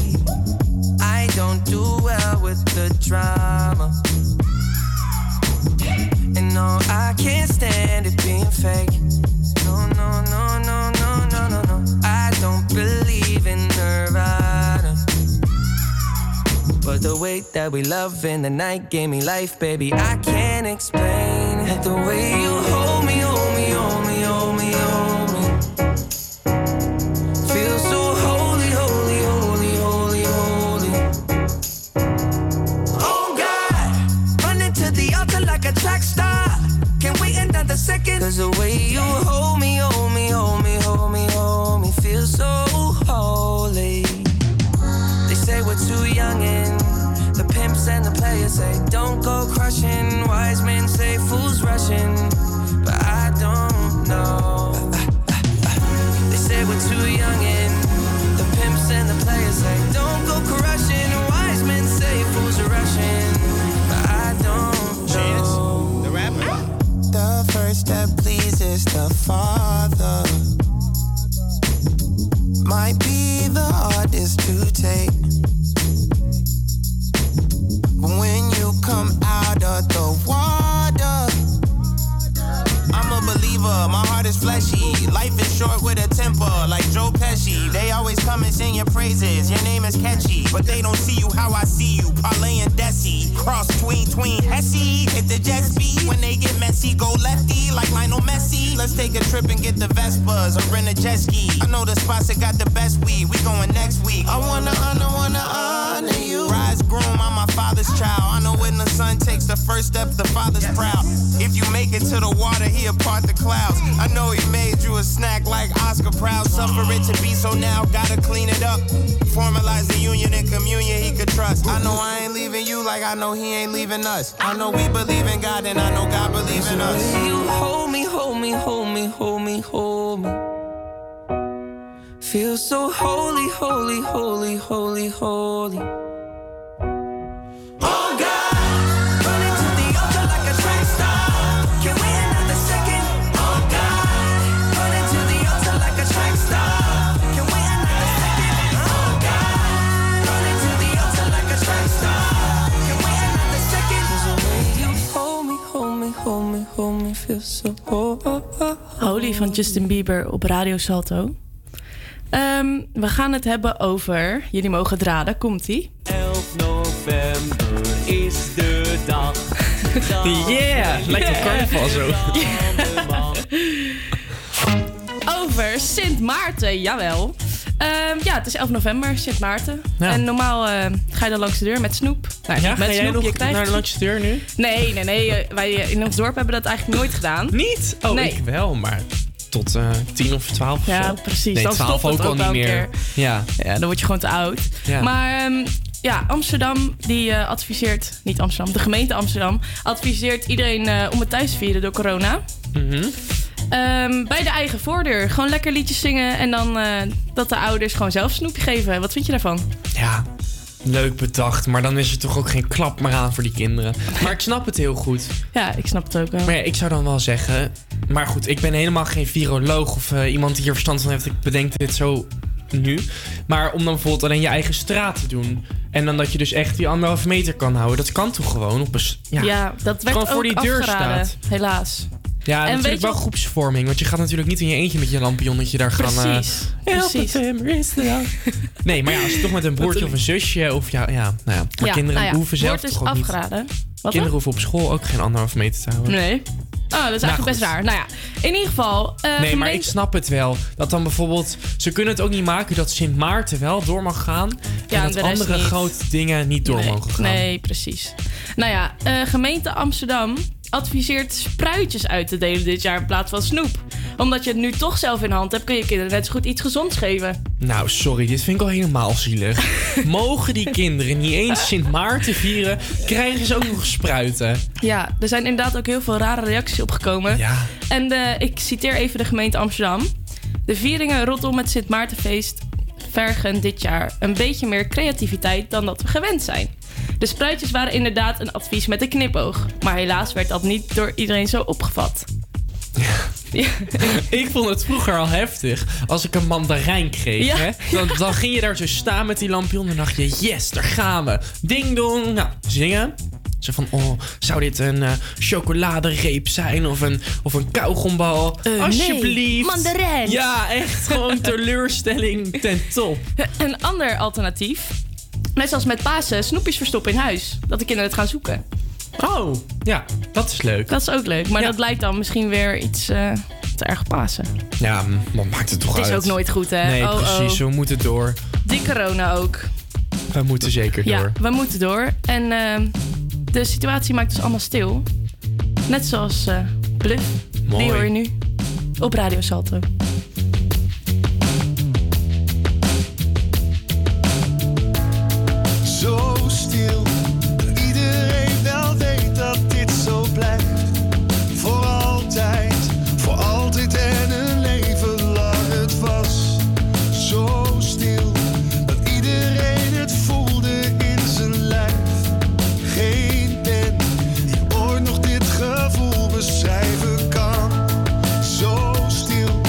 I don't do well with the drama. No, I can't stand it being fake. No, no, no, no, no, no, no, no. I don't believe in Nirvana. But the way that we love in the night gave me life, baby. I can't explain it. The way you hold me, hold me, hold me, hold me, hold me, feels so holy, holy, holy, holy, holy. Oh God, running to the altar like a track star. Can't wait another second. Cause the way you hold me, hold me, hold me, hold me, hold me, feels so holy. They say we're too young and the pimps and the players say don't go crushing. Wise men say fools rushing, but I don't know. They say we're too young and the pimps and the players say don't go crushing. Wise men say fools rushing, but I don't know. The rapper. The first that pleases the Father might be the hardest to take. But when you come out of the water, I'm a believer, my heart is fleshy. Life is short with a temper, like Joe Pesci. come and sing your praises. Your name is catchy, but they don't see you how I see you. Parlay and Desi, cross tween, Hesse. Hit the jet speed when they get messy. Go lefty like Lionel Messi. Let's take a trip and get the Vespas or rent a jet ski. I know the spots that got the best weed. We going next week. I wanna honor you. Rise groom, I'm my father's child. I know when the son takes the first step, the father's proud. If you make it to the water, he'll part the clouds. I know he made you a snack like Oscar Proud. Suffer it to be so now, gotta clean it up. Formalize the union and communion he could trust. I know I ain't leaving you like I know he ain't leaving us. I know we believe in God and I know God believes in us. You hold me, hold me, hold me, hold me, hold me. Feel so holy, holy, holy, holy, holy. Oh God. Holy van Justin Bieber op Radio Salto. We gaan het hebben over... Jullie mogen het raden, komt-ie. 11 november is de dag. Yeah! Lijkt op carnaval zo. Yeah. Over Sint Maarten, jawel. Het is 11 november, Sint Maarten. Ja. En normaal ga je dan langs de deur met snoep. Nou, ja, met ga snoep, je krijgt... naar de langs de deur nu? Nee. Wij in ons dorp hebben dat eigenlijk nooit gedaan. Niet? Oh, nee. Ik wel, maar tot 10 of 12 of zo. Ja, precies. Nee, dan 12 stopt het ook al niet meer. Ja, dan word je gewoon te oud. Ja. Maar... Amsterdam die adviseert... Niet Amsterdam, de gemeente Amsterdam... adviseert iedereen om het thuis te vieren door corona. Mm-hmm. Bij de eigen voordeur. Gewoon lekker liedjes zingen... en dan dat de ouders gewoon zelf snoepje geven. Wat vind je daarvan? Ja, leuk bedacht. Maar dan is er toch ook geen klap meer aan voor die kinderen. Maar ik snap het heel goed. Ja, ik snap het ook wel. Maar ja, ik zou dan wel zeggen... Maar goed, ik ben helemaal geen viroloog... of iemand die hier verstand van heeft. Ik bedenk dit zo... nu. Maar om dan bijvoorbeeld alleen je eigen straat te doen. En dan dat je dus echt die 1,5 meter kan houden. Dat kan toch gewoon? Dat werd ook voor die deur afgeraden, staat. Helaas. Ja, en natuurlijk wel groepsvorming. Want je gaat natuurlijk niet in je eentje met je lampionnetje daar gaan... Precies. Nee, maar ja, als je toch met een broertje of een zusje... of maar kinderen hoeven zelf toch ook niet... afgeraden. Kinderen hoeven op school ook geen 1,5 meter te houden. Nee. Oh, dat is eigenlijk best raar. Nou ja, in ieder geval... maar ik snap het wel. Dat dan bijvoorbeeld... Ze kunnen het ook niet maken dat Sint Maarten wel door mag gaan. Ja, en dat andere grote dingen niet door mogen gaan. Nee, precies. Nou ja, gemeente Amsterdam adviseert spruitjes uit te delen dit jaar in plaats van snoep. Omdat je het nu toch zelf in de hand hebt, kun je kinderen net zo goed iets gezonds geven. Nou, sorry, dit vind ik al helemaal zielig. Mogen die kinderen niet eens Sint Maarten vieren, krijgen ze ook nog spruiten. Ja, er zijn inderdaad ook heel veel rare reacties opgekomen. Ja. En ik citeer even de gemeente Amsterdam. De vieringen rondom het Sint Maartenfeest vergen dit jaar een beetje meer creativiteit dan dat we gewend zijn. De spruitjes waren inderdaad een advies met een knipoog. Maar helaas werd dat niet door iedereen zo opgevat. Ja. Ik vond het vroeger al heftig. Als ik een mandarijn kreeg, dan ging je daar zo staan met die lampion. En dacht je, yes, daar gaan we. Ding dong. Nou, zingen. Zo van, oh, zou dit een chocoladereep zijn? Of een kauwgombal? Alsjeblieft. Nee, mandarijn. Ja, echt gewoon teleurstelling ten top. Een ander alternatief. Net zoals met Pasen, snoepjes verstoppen in huis. Dat de kinderen het gaan zoeken. Oh, ja, dat is leuk. Dat is ook leuk, maar dat lijkt dan misschien weer iets te erg Pasen. Ja, wat maakt het toch uit? Het is ook nooit goed, hè? Nee, precies, we moeten door. Die corona ook. We moeten zeker door. Ja, we moeten door. En de situatie maakt dus allemaal stil. Net zoals Bluff. Mooi. Die hoor je nu op Radio Salto. Zo stil, iedereen wel weet dat dit zo blijft. Voor altijd en een leven lang. Het was zo stil, dat iedereen het voelde in zijn lijf. Geen pen die ooit nog dit gevoel beschrijven kan. Zo stil.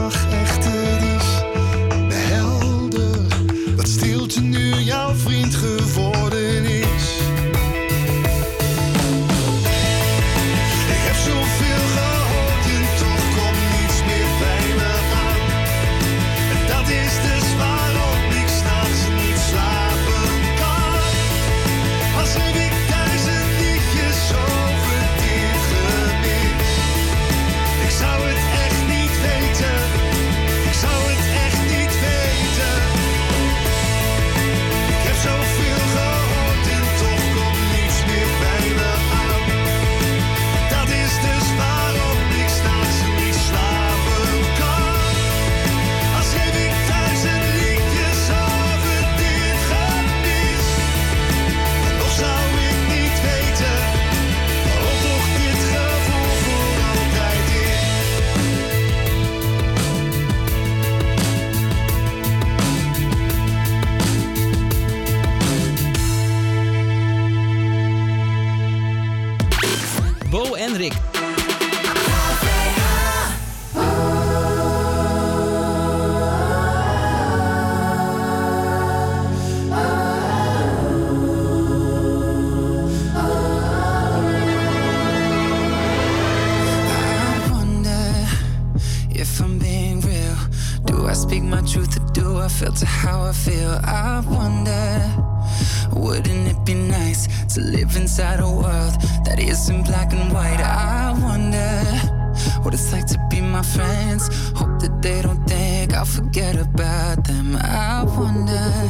zondag echter is behelder. Dat stilte nu jouw vriend geworden is. Ik heb zoveel gehoord en toch komt niets meer bij me aan. En dat is dus waarom ik s'nachts niet slapen kan. Als heb ik 1000 liedjes over dit gemixt. Ik zou het echt niet weten. Ik zou het echt niet weten. Ik heb zoveel gehoord en toch komt niets meer bij me aan. Dat is dus waarom ik s'nachts niet slapen kan. Als heb ik 1000 liedjes over dit gemis. Of zou ik niet weten, of toch dit gevoel voor altijd is. Bo en Rick. I wonder if I'm being real. Do I speak my truth or do I filter how I feel? I wonder, wouldn't it be nice to live inside a world that isn't black and white? I wonder what it's like to be my friends. Hope that they don't think I'll forget about them. I wonder.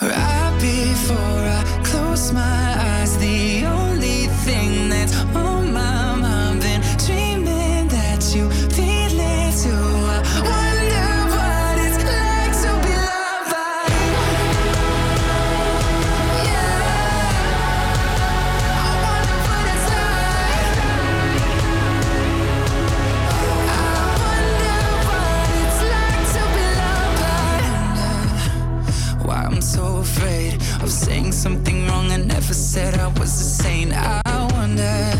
Right before I close my eyes, the only thing that's on my mind, been dreaming that you feel it too. I wonder what it's like to be loved by you. Yeah, I wonder what it's like. I wonder what it's like to be loved by you. Why I'm so afraid of saying something wrong. I never said I was a saint. I wonder.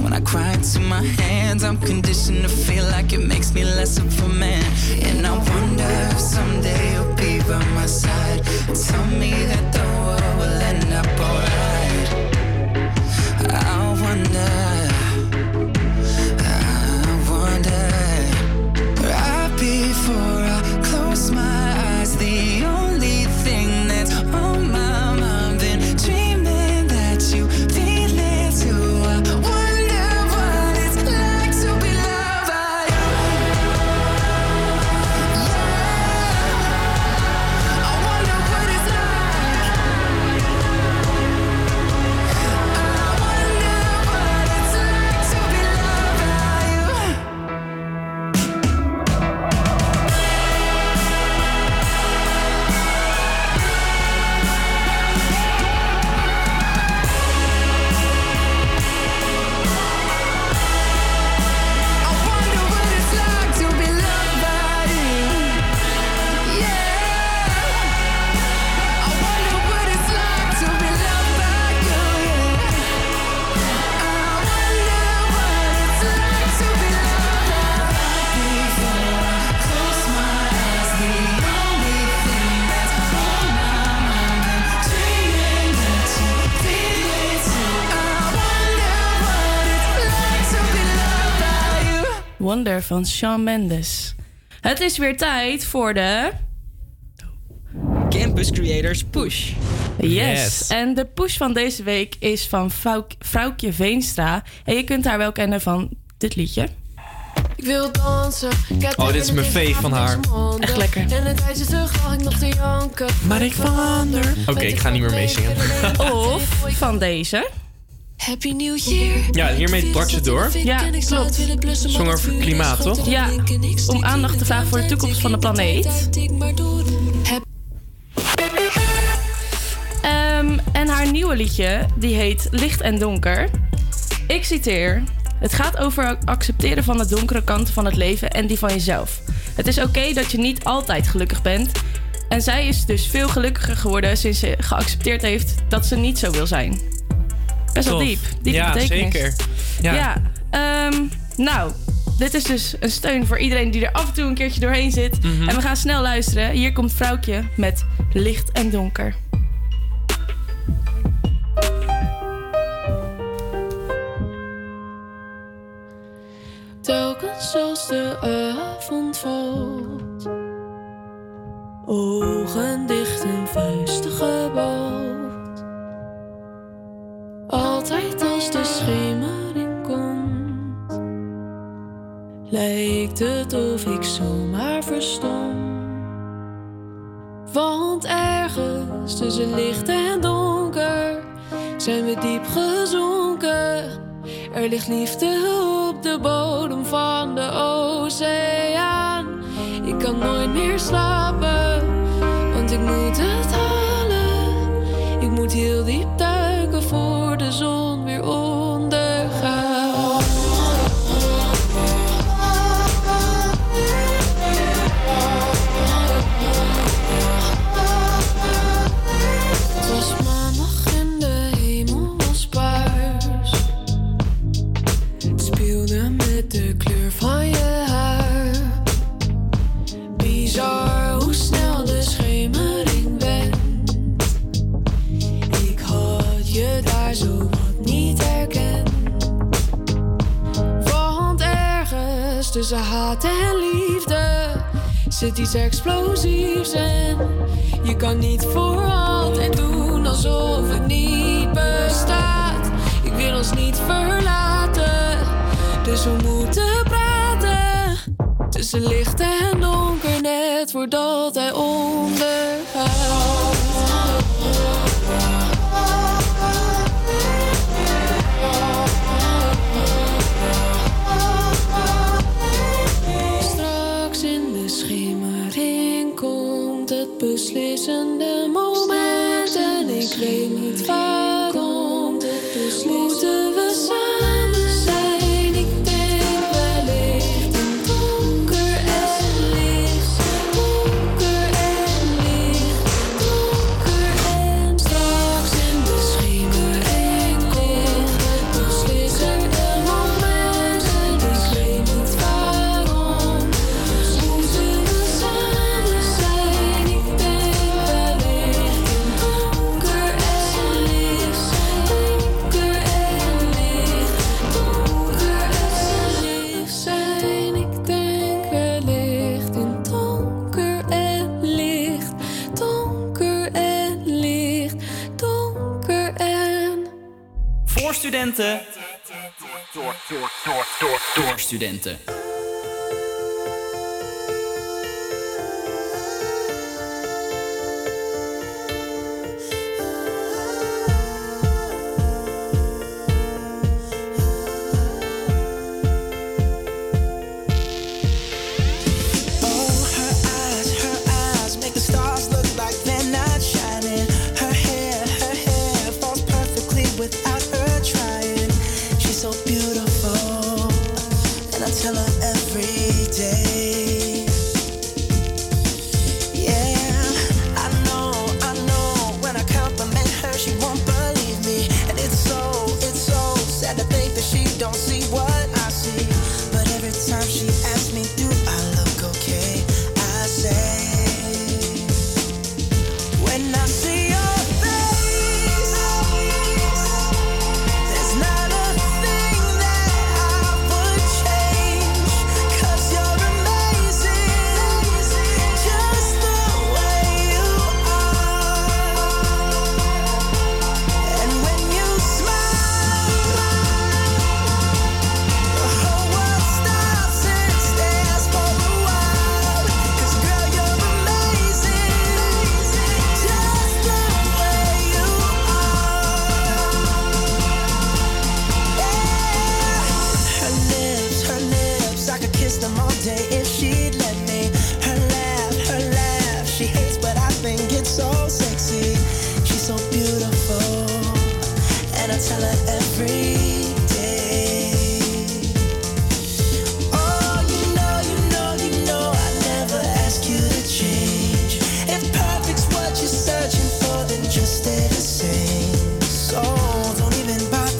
When I cry into my hands, I'm conditioned to feel like it makes me less of a man. And I wonder if someday you'll be by my side. Tell me that the world will end up alright. I wonder, I wonder. Right before I close my eyes, the only thing that's on my mind, been dreaming that you feel it too. Wonder van Shawn Mendes. Het is weer tijd voor de Campus Creators Push. Yes. En de push van deze week is van Vrouwtje Veenstra. En je kunt haar wel kennen van dit liedje. Ik wil dansen. Oh, dit is mijn fave van haar. Echt lekker. Maar ik verander. Oké, ik ga niet meer meezingen. Of van deze. Happy New Year. Ja, hiermee brak ze door. Ja, klopt. Zanger voor klimaat, toch? Ja, om aandacht te vragen voor de toekomst van de planeet. En haar nieuwe liedje, die heet Licht en Donker. Ik citeer. Het gaat over accepteren van de donkere kant van het leven en die van jezelf. Het is oké dat je niet altijd gelukkig bent. En zij is dus veel gelukkiger geworden sinds ze geaccepteerd heeft dat ze niet zo wil zijn. Best wel diep. Diepe betekenis. Zeker. Ja. Nou, dit is dus een steun voor iedereen die er af en toe een keertje doorheen zit. Mm-hmm. En we gaan snel luisteren. Hier komt Vrouwtje met Licht en Donker. Telkens als de avond valt, ogen dicht en vuisten gebald. Altijd als de schemering komt, lijkt het of ik zomaar verstom. Want ergens tussen licht en donker zijn we diep gezonken. Er ligt liefde op de bodem van de oceaan. Ik kan nooit meer slapen, want ik moet het halen. Ik moet heel diep duiken voor de zon weer ondergaat. Het was maandag en de hemel was paars. Het speelde met de kleur van je haar. Bizar hoe snel de schemering went. Ik had je daar zo wat niet herkend. Want ergens tussen haat en liefde zit iets explosiefs en je kan niet voor altijd doen alsof het niet bestaat. Ik wil ons niet verlaten, dus we moeten praten. Tussen licht en donker, net voordat hij ondergaat. Straks in de schemering komt het beslissende moment. En ik weet niet waarom, moeten we samen zijn. Ik denk wel licht en donker en licht. Donker en licht, donker en straks in de schemering komt het beslissende moment. En ik weet niet waarom, moeten we samen zijn. Ik denk wel licht en donker en licht. Donker en licht, donker en licht zijn. Ik denk wel licht in donker en licht. Donker en licht, donker en... Voor studenten. Door studenten. Just stay the same. So don't even bother.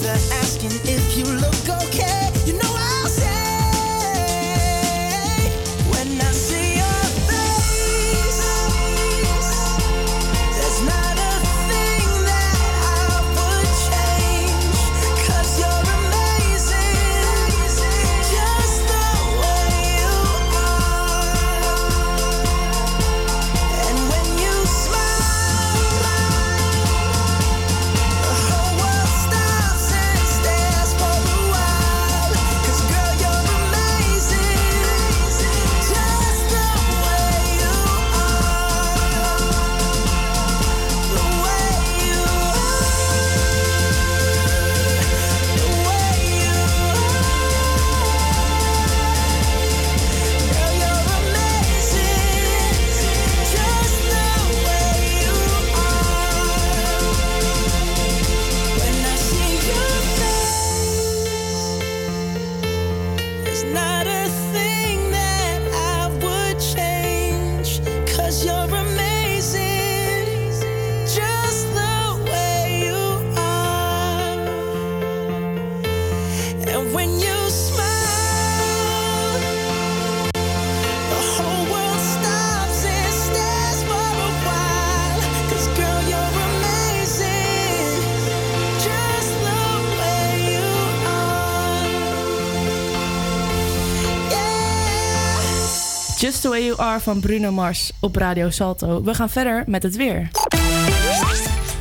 Just the Way You Are van Bruno Mars op Radio Salto. We gaan verder met het weer.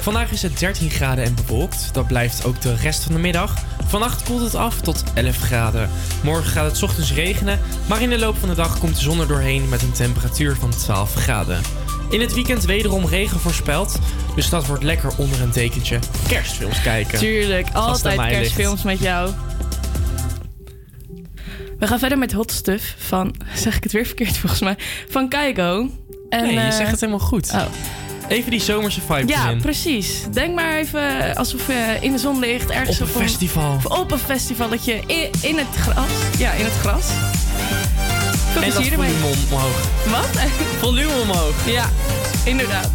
Vandaag is het 13 graden en bewolkt. Dat blijft ook de rest van de middag. Vannacht koelt het af tot 11 graden. Morgen gaat het 's ochtends regenen, maar in de loop van de dag komt de zon er doorheen met een temperatuur van 12 graden. In het weekend wederom regen voorspeld, dus dat wordt lekker onder een dekentje kerstfilms kijken. Tuurlijk, altijd kerstfilms met jou. We gaan verder met Hot Stuff van, zeg ik het weer verkeerd volgens mij, van Keigo. En, nee, je zegt het helemaal goed. Oh. Even die zomerse vibe erin. Ja, precies. Denk maar even alsof je in de zon ligt. Ergens op een festival. Op een festivaletje in het gras. Ja, in het gras. Veel en dat volume omhoog. Wat? Volume omhoog. Ja, inderdaad.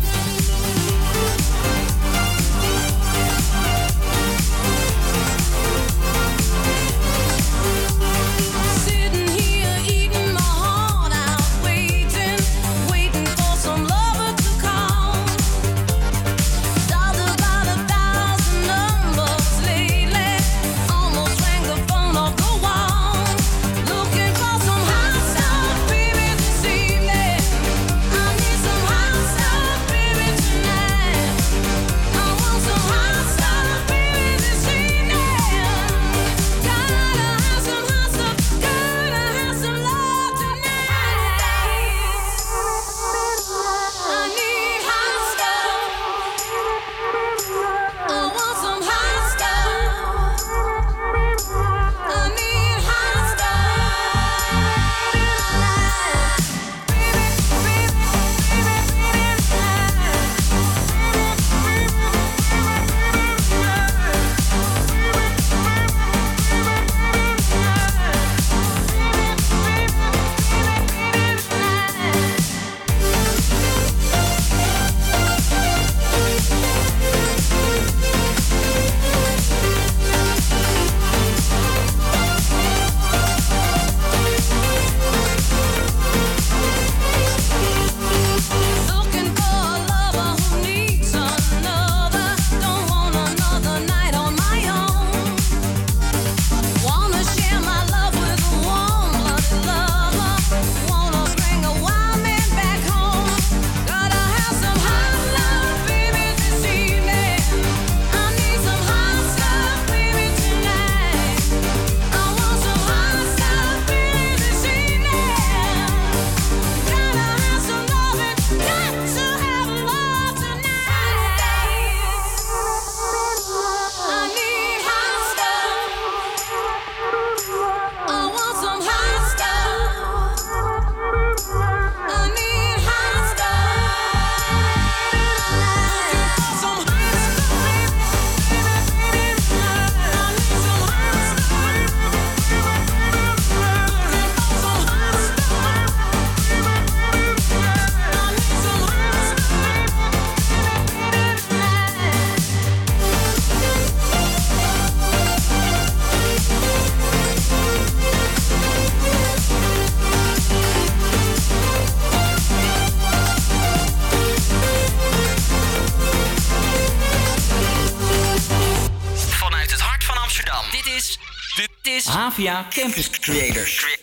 Via Campus Creators. Will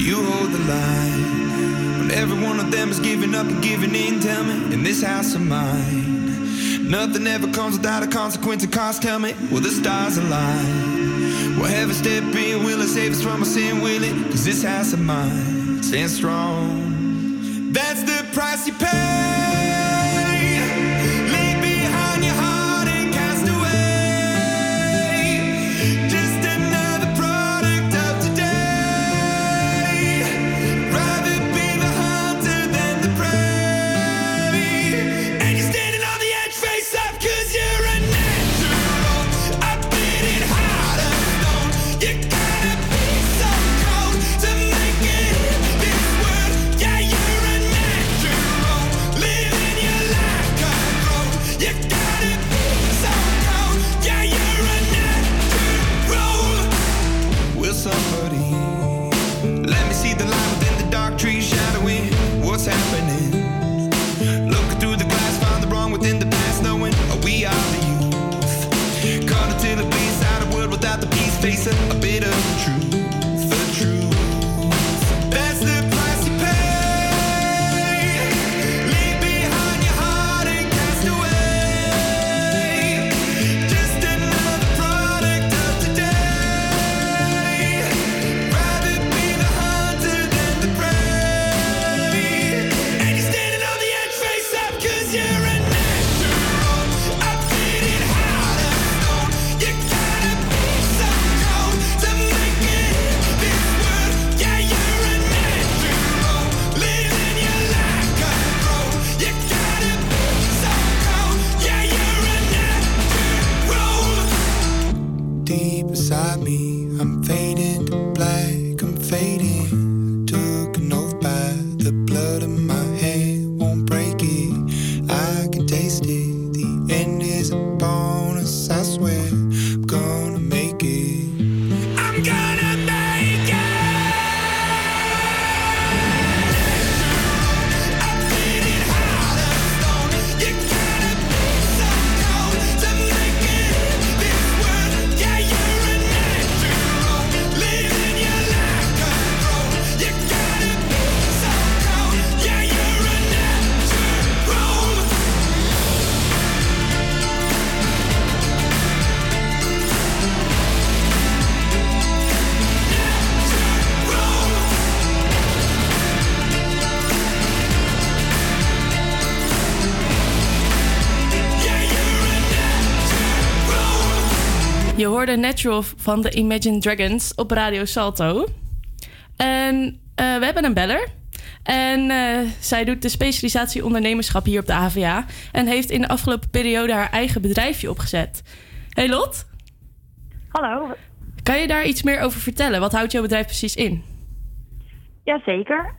you hold the line when every one of them is giving up and giving in? Tell me, in this house of mine, nothing ever comes without a consequence and cost. Tell me, will the stars align? Will heaven step in? Will it save us from our sin? Will it? 'Cause this house of mine stands strong. That's the price you pay. hoorde Natural van de Imagine Dragons op Radio Salto. En we hebben een beller. En zij doet de specialisatie ondernemerschap hier op de HVA. En heeft in de afgelopen periode haar eigen bedrijfje opgezet. Hey Lot. Hallo. Kan je daar iets meer over vertellen? Wat houdt jouw bedrijf precies in? Jazeker.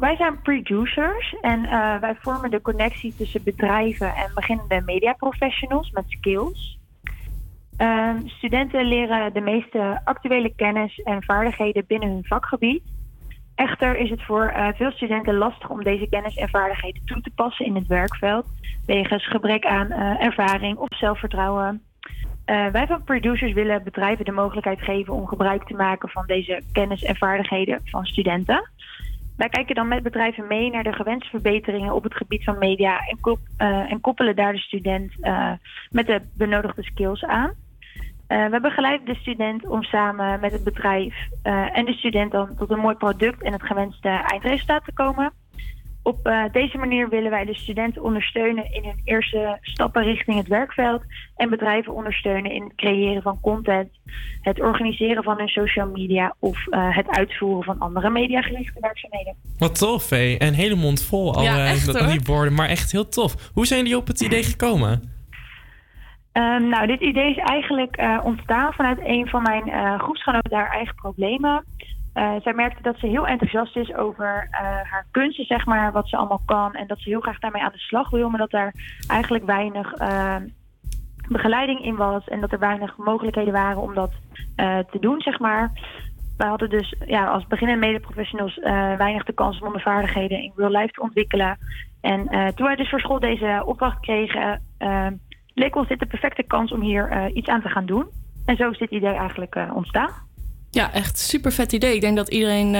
Wij zijn Preducers en wij vormen de connectie tussen bedrijven en beginnende mediaprofessionals met skills. Studenten leren de meeste actuele kennis en vaardigheden binnen hun vakgebied. Echter is het voor veel studenten lastig om deze kennis en vaardigheden toe te passen in het werkveld, wegens gebrek aan ervaring of zelfvertrouwen. Wij van Preducers willen bedrijven de mogelijkheid geven om gebruik te maken van deze kennis en vaardigheden van studenten. Wij kijken dan met bedrijven mee naar de gewenste verbeteringen op het gebied van media en koppelen daar de student met de benodigde skills aan. We begeleiden de student om samen met het bedrijf en de student dan tot een mooi product en het gewenste eindresultaat te komen. Op deze manier willen wij de studenten ondersteunen in hun eerste stappen richting het werkveld en bedrijven ondersteunen in het creëren van content, het organiseren van hun social media of het uitvoeren van andere mediagerichte werkzaamheden. Wat tof, hé. En hele mond vol al die woorden, maar echt heel tof. Hoe zijn jullie op het idee gekomen? Nou, dit idee is eigenlijk ontstaan vanuit een van mijn groepsgenoten haar eigen problemen. Zij merkte dat ze heel enthousiast is over haar kunsten, zeg maar, wat ze allemaal kan. En dat ze heel graag daarmee aan de slag wil, maar dat daar eigenlijk weinig begeleiding in was. En dat er weinig mogelijkheden waren om dat te doen, zeg maar. Wij hadden dus als beginnende medeprofessionals weinig de kans om onze vaardigheden in real life te ontwikkelen. En toen wij dus voor school deze opdracht kregen, leek ons dit de perfecte kans om hier iets aan te gaan doen. En zo is dit idee eigenlijk ontstaan. Ja, echt super vet idee. Ik denk dat iedereen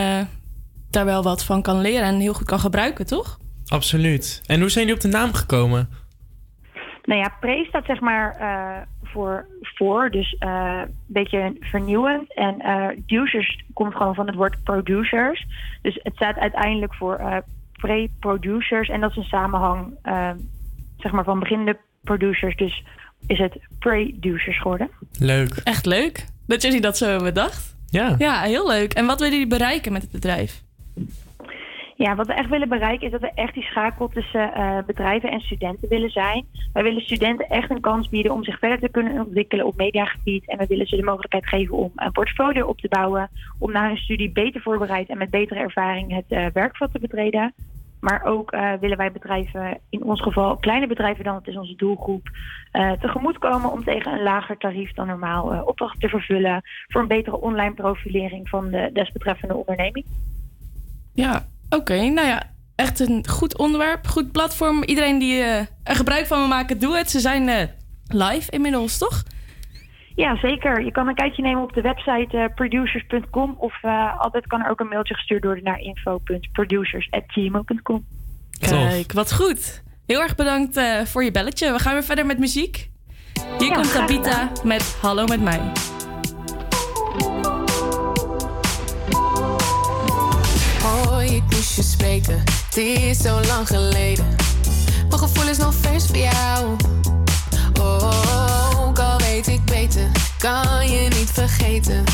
daar wel wat van kan leren en heel goed kan gebruiken, toch? Absoluut. En hoe zijn jullie op de naam gekomen? Nou ja, pre staat zeg maar voor. Dus een beetje vernieuwend. En producers komt gewoon van het woord producers. Dus het staat uiteindelijk voor pre-producers. En dat is een samenhang zeg maar van beginnende producers. Dus is het pre-producers geworden. Leuk. Echt leuk. Dat jullie dat zo hebben bedacht. Ja. Ja, heel leuk. En wat willen jullie bereiken met het bedrijf? Ja, wat we echt willen bereiken is dat we echt die schakel tussen bedrijven en studenten willen zijn. Wij willen studenten echt een kans bieden om zich verder te kunnen ontwikkelen op mediagebied. En we willen ze de mogelijkheid geven om een portfolio op te bouwen. Om na hun studie beter voorbereid en met betere ervaring het werkveld te betreden. Maar ook willen wij bedrijven, in ons geval kleine bedrijven dan, het is onze doelgroep, tegemoetkomen om tegen een lager tarief dan normaal opdrachten te vervullen voor een betere online profilering van de desbetreffende onderneming. Ja, oké. Nou ja, echt een goed onderwerp, goed platform. Iedereen die er gebruik van wil maken, doe het. Ze zijn live inmiddels, toch? Ja, zeker. Je kan een kijkje nemen op de website producers.com of altijd kan er ook een mailtje gestuurd worden naar info.producers@gmail.com. Kijk, wat goed. Heel erg bedankt voor je belletje. We gaan weer verder met muziek. Hier komt Tabita met Hallo Met Mij. Hoi, ik moest je spreken. Het is zo lang geleden. Mijn gevoel is nog vers voor jou. Ook al weet ik beter, kan je niet vergeten.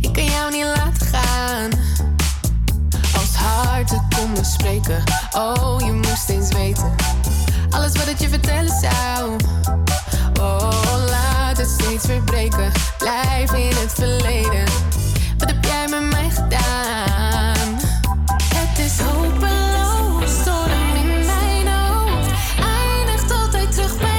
Ik kan jou niet laten gaan. Als harten konden spreken, oh je moest eens weten. Alles wat ik je vertellen zou. Oh, laat het steeds weer breken, blijf in het verleden. Wat heb jij met mij gedaan? Het is hopeloos, storm in mijn hoofd. Eindigt altijd terug bij.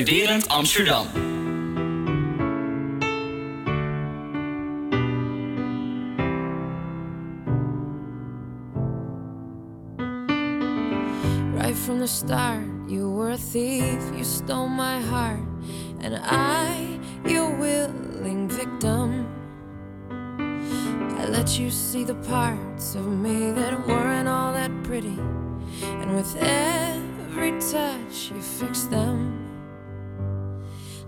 Studerend Amsterdam. Right from the start, you were a thief, you stole my heart, and I, your willing victim. I let you see the parts of me that weren't all that pretty, and with every touch you fixed them.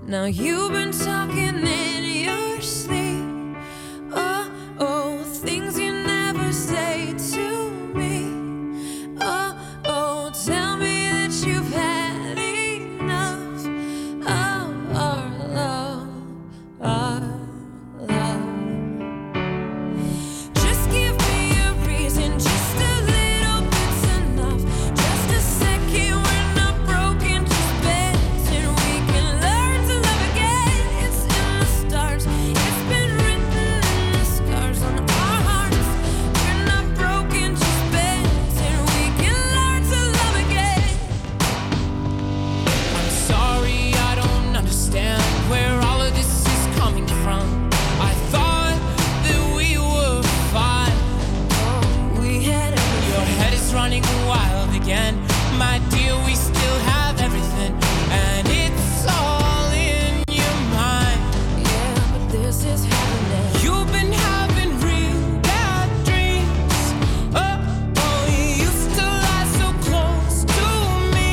Now you've been talking in your sleep. Oh, oh, things you never say to me. Oh, oh, tell me that you've had enough of our love, our love. Just give me a reason, just a little bit's enough. Just a second, we're not broken, just better. We can learn to love again. It's in the stars, it's been written in the scars on our hearts. We're not broken, just better. We can learn to love again. I'm sorry, I don't understand where all of this is coming from. I thought that we were fine. We had everything. Your head is running wild again, my dear. We still have everything, and it's all in your mind. Yeah, but this is happening. You've been having real bad dreams. Oh, oh, you used to lie so close to me.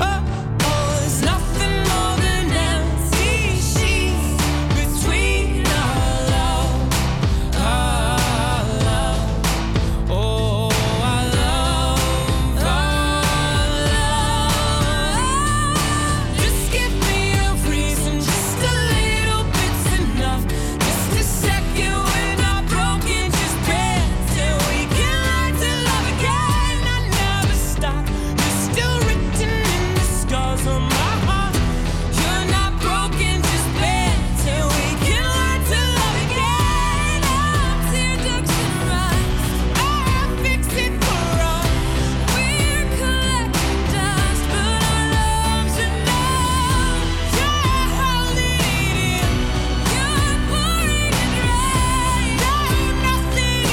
Oh, oh, it's nothing more than empty sheets between our love, our love. Oh, our love, our love. Just give me a reason, just a little bit's enough. Just a second, we're not broken, just better. We can learn to love again. I never stop. You're still written in the scars on my heart. You're not broken, just better. We can learn to love again. Our teardrops and rust are fixing for us. We're collecting dust, but our love's enough. You're holding it in, you're pouring it rain. No, nothing is as bad as it seems. We'll come clean.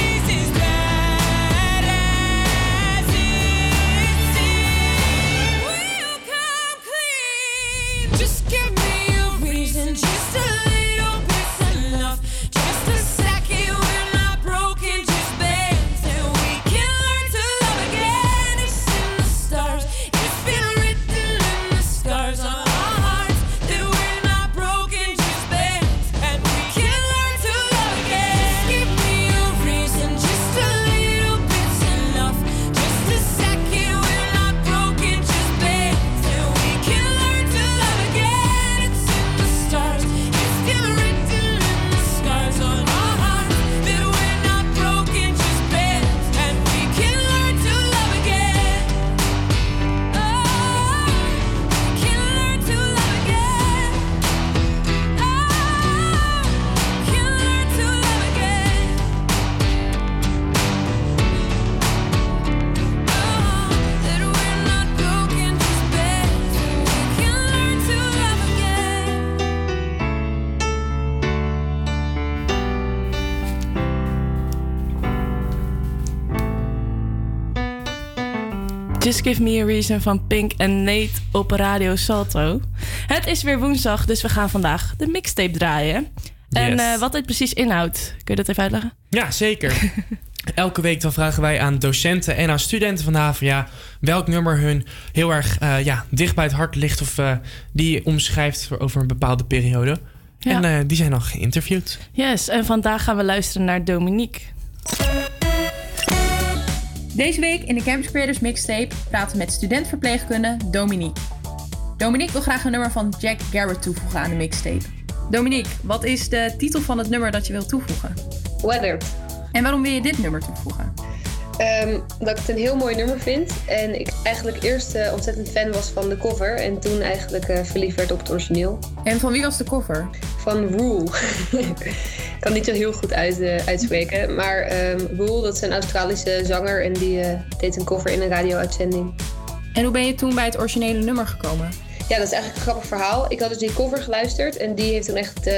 Just give me a reason, just a little bit's enough. Just a second, we're not broken, just better. We can learn to love again. It's in the stars, it's been written in the scars on our hearts. That we're not broken, just better. And we can learn to love again. Just give me a reason, just a little bit's enough. Just a second, we're not broken, just better. We can learn to love again. It's in the stars, it's still written in the scars on our hearts. That we're not broken, just better. And we can learn to love again. Oh, we can learn to love again. Oh, we can learn to love again. That we're not broken, just better. We can learn to love again. Just Give Me A Reason van Pink en Nate op Radio Salto. Het is weer woensdag, dus we gaan vandaag de mixtape draaien. En Yes. Wat dit precies inhoudt, kun je dat even uitleggen? Ja, zeker. Elke week dan vragen wij aan docenten en aan studenten van de HvA welk nummer hun heel erg dicht bij het hart ligt of die omschrijft over een bepaalde periode. Ja. En die zijn dan geïnterviewd. Yes, en vandaag gaan we luisteren naar Dominique. Deze week in de Campus Creators Mixtape praten we met studentverpleegkunde Dominique. Dominique wil graag een nummer van Jack Garrett toevoegen aan de mixtape. Dominique, wat is de titel van het nummer dat je wilt toevoegen? Weather. En waarom wil je dit nummer toevoegen? Dat ik het een heel mooi nummer vind. En ik eigenlijk eerst ontzettend fan was van de cover. En toen eigenlijk verliefd werd op het origineel. En van wie was de cover? Van Roel. Ik kan niet zo heel goed uitspreken. Maar Roel, dat is een Australische zanger. En die deed een cover in een radio-uitzending. En hoe ben je toen bij het originele nummer gekomen? Ja, dat is eigenlijk een grappig verhaal. Ik had dus die cover geluisterd en die heeft toen echt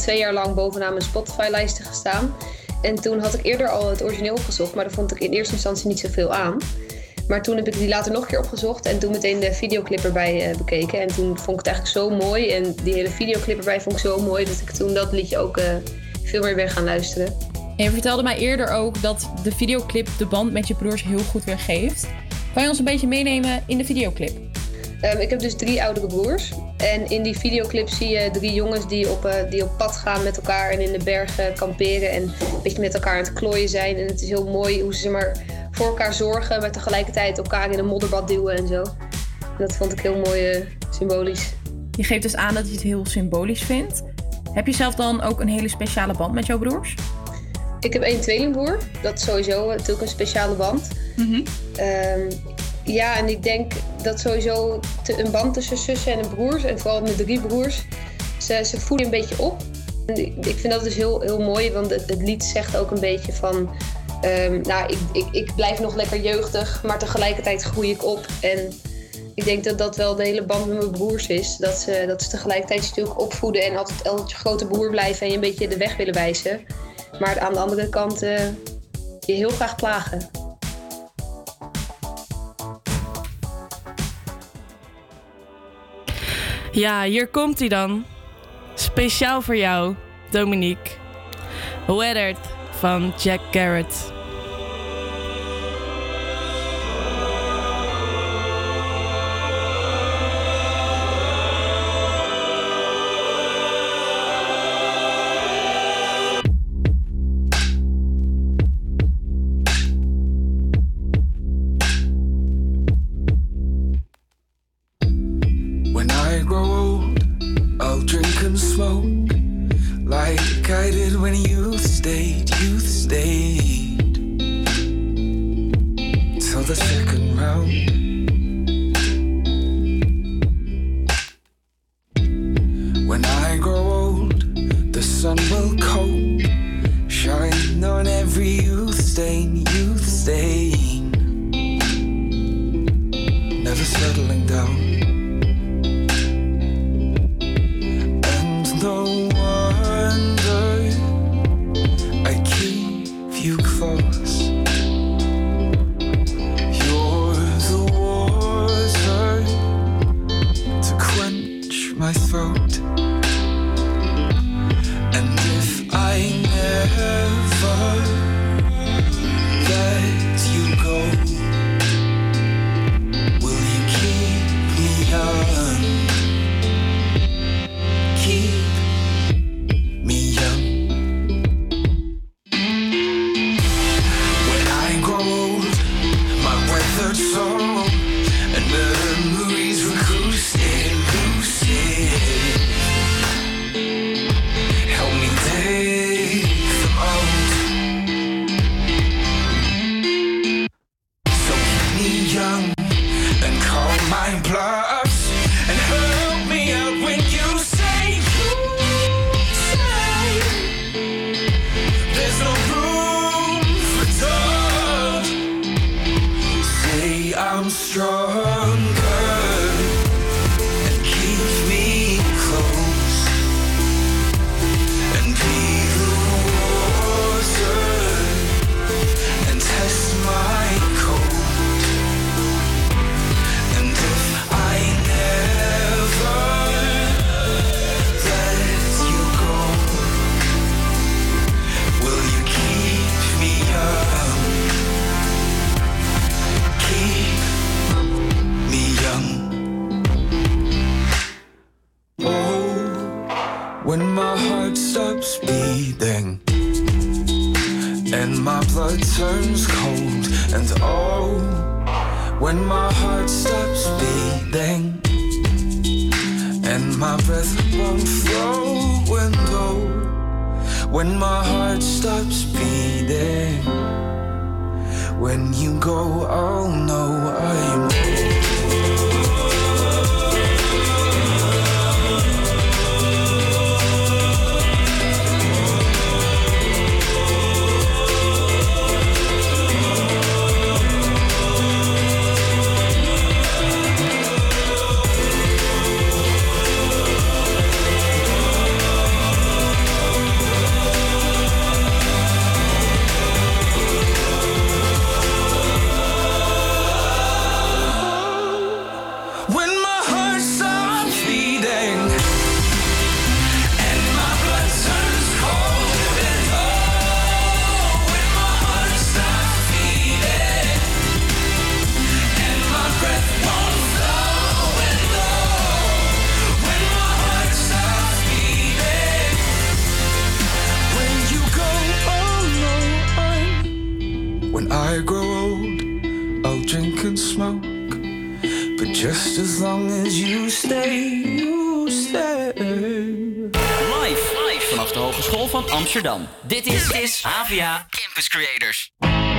2 jaar lang bovenaan mijn Spotify-lijsten gestaan. En toen had ik eerder al het origineel opgezocht, maar daar vond ik in eerste instantie niet zoveel aan. Maar toen heb ik die later nog een keer opgezocht en toen meteen de videoclip erbij bekeken. En toen vond ik het eigenlijk zo mooi en die hele videoclip erbij vond ik zo mooi dat ik toen dat liedje ook veel meer ben gaan luisteren. En je vertelde mij eerder ook dat de videoclip de band met je broers heel goed weergeeft. Kan je ons een beetje meenemen in de videoclip? Ik heb dus 3 oudere broers. En in die videoclip zie je 3 jongens die op pad gaan met elkaar en in de bergen kamperen en een beetje met elkaar aan het klooien zijn. En het is heel mooi hoe ze maar voor elkaar zorgen, maar tegelijkertijd elkaar in een modderbad duwen en zo. En dat vond ik heel mooi symbolisch. Je geeft dus aan dat je het heel symbolisch vindt. Heb je zelf dan ook een hele speciale band met jouw broers? Ik heb 1 tweelingbroer. Dat is sowieso natuurlijk een speciale band. Mm-hmm. Ja, en ik denk dat sowieso een band tussen zussen en broers, en vooral met 3 broers, ze voelen een beetje op. En ik vind dat dus heel, heel mooi, want het lied zegt ook een beetje van, ik blijf nog lekker jeugdig, maar tegelijkertijd groei ik op. En ik denk dat dat wel de hele band met mijn broers is. Dat ze tegelijkertijd natuurlijk opvoeden en altijd je grote broer blijven en je een beetje de weg willen wijzen. Maar aan de andere kant je heel graag plagen. Ja, hier komt hij dan. Speciaal voor jou, Dominique. Weathered van Jack Garrett. just as long as you stay, you stay. Live vanaf de Hogeschool van Amsterdam. Dit is HVA Campus Creators.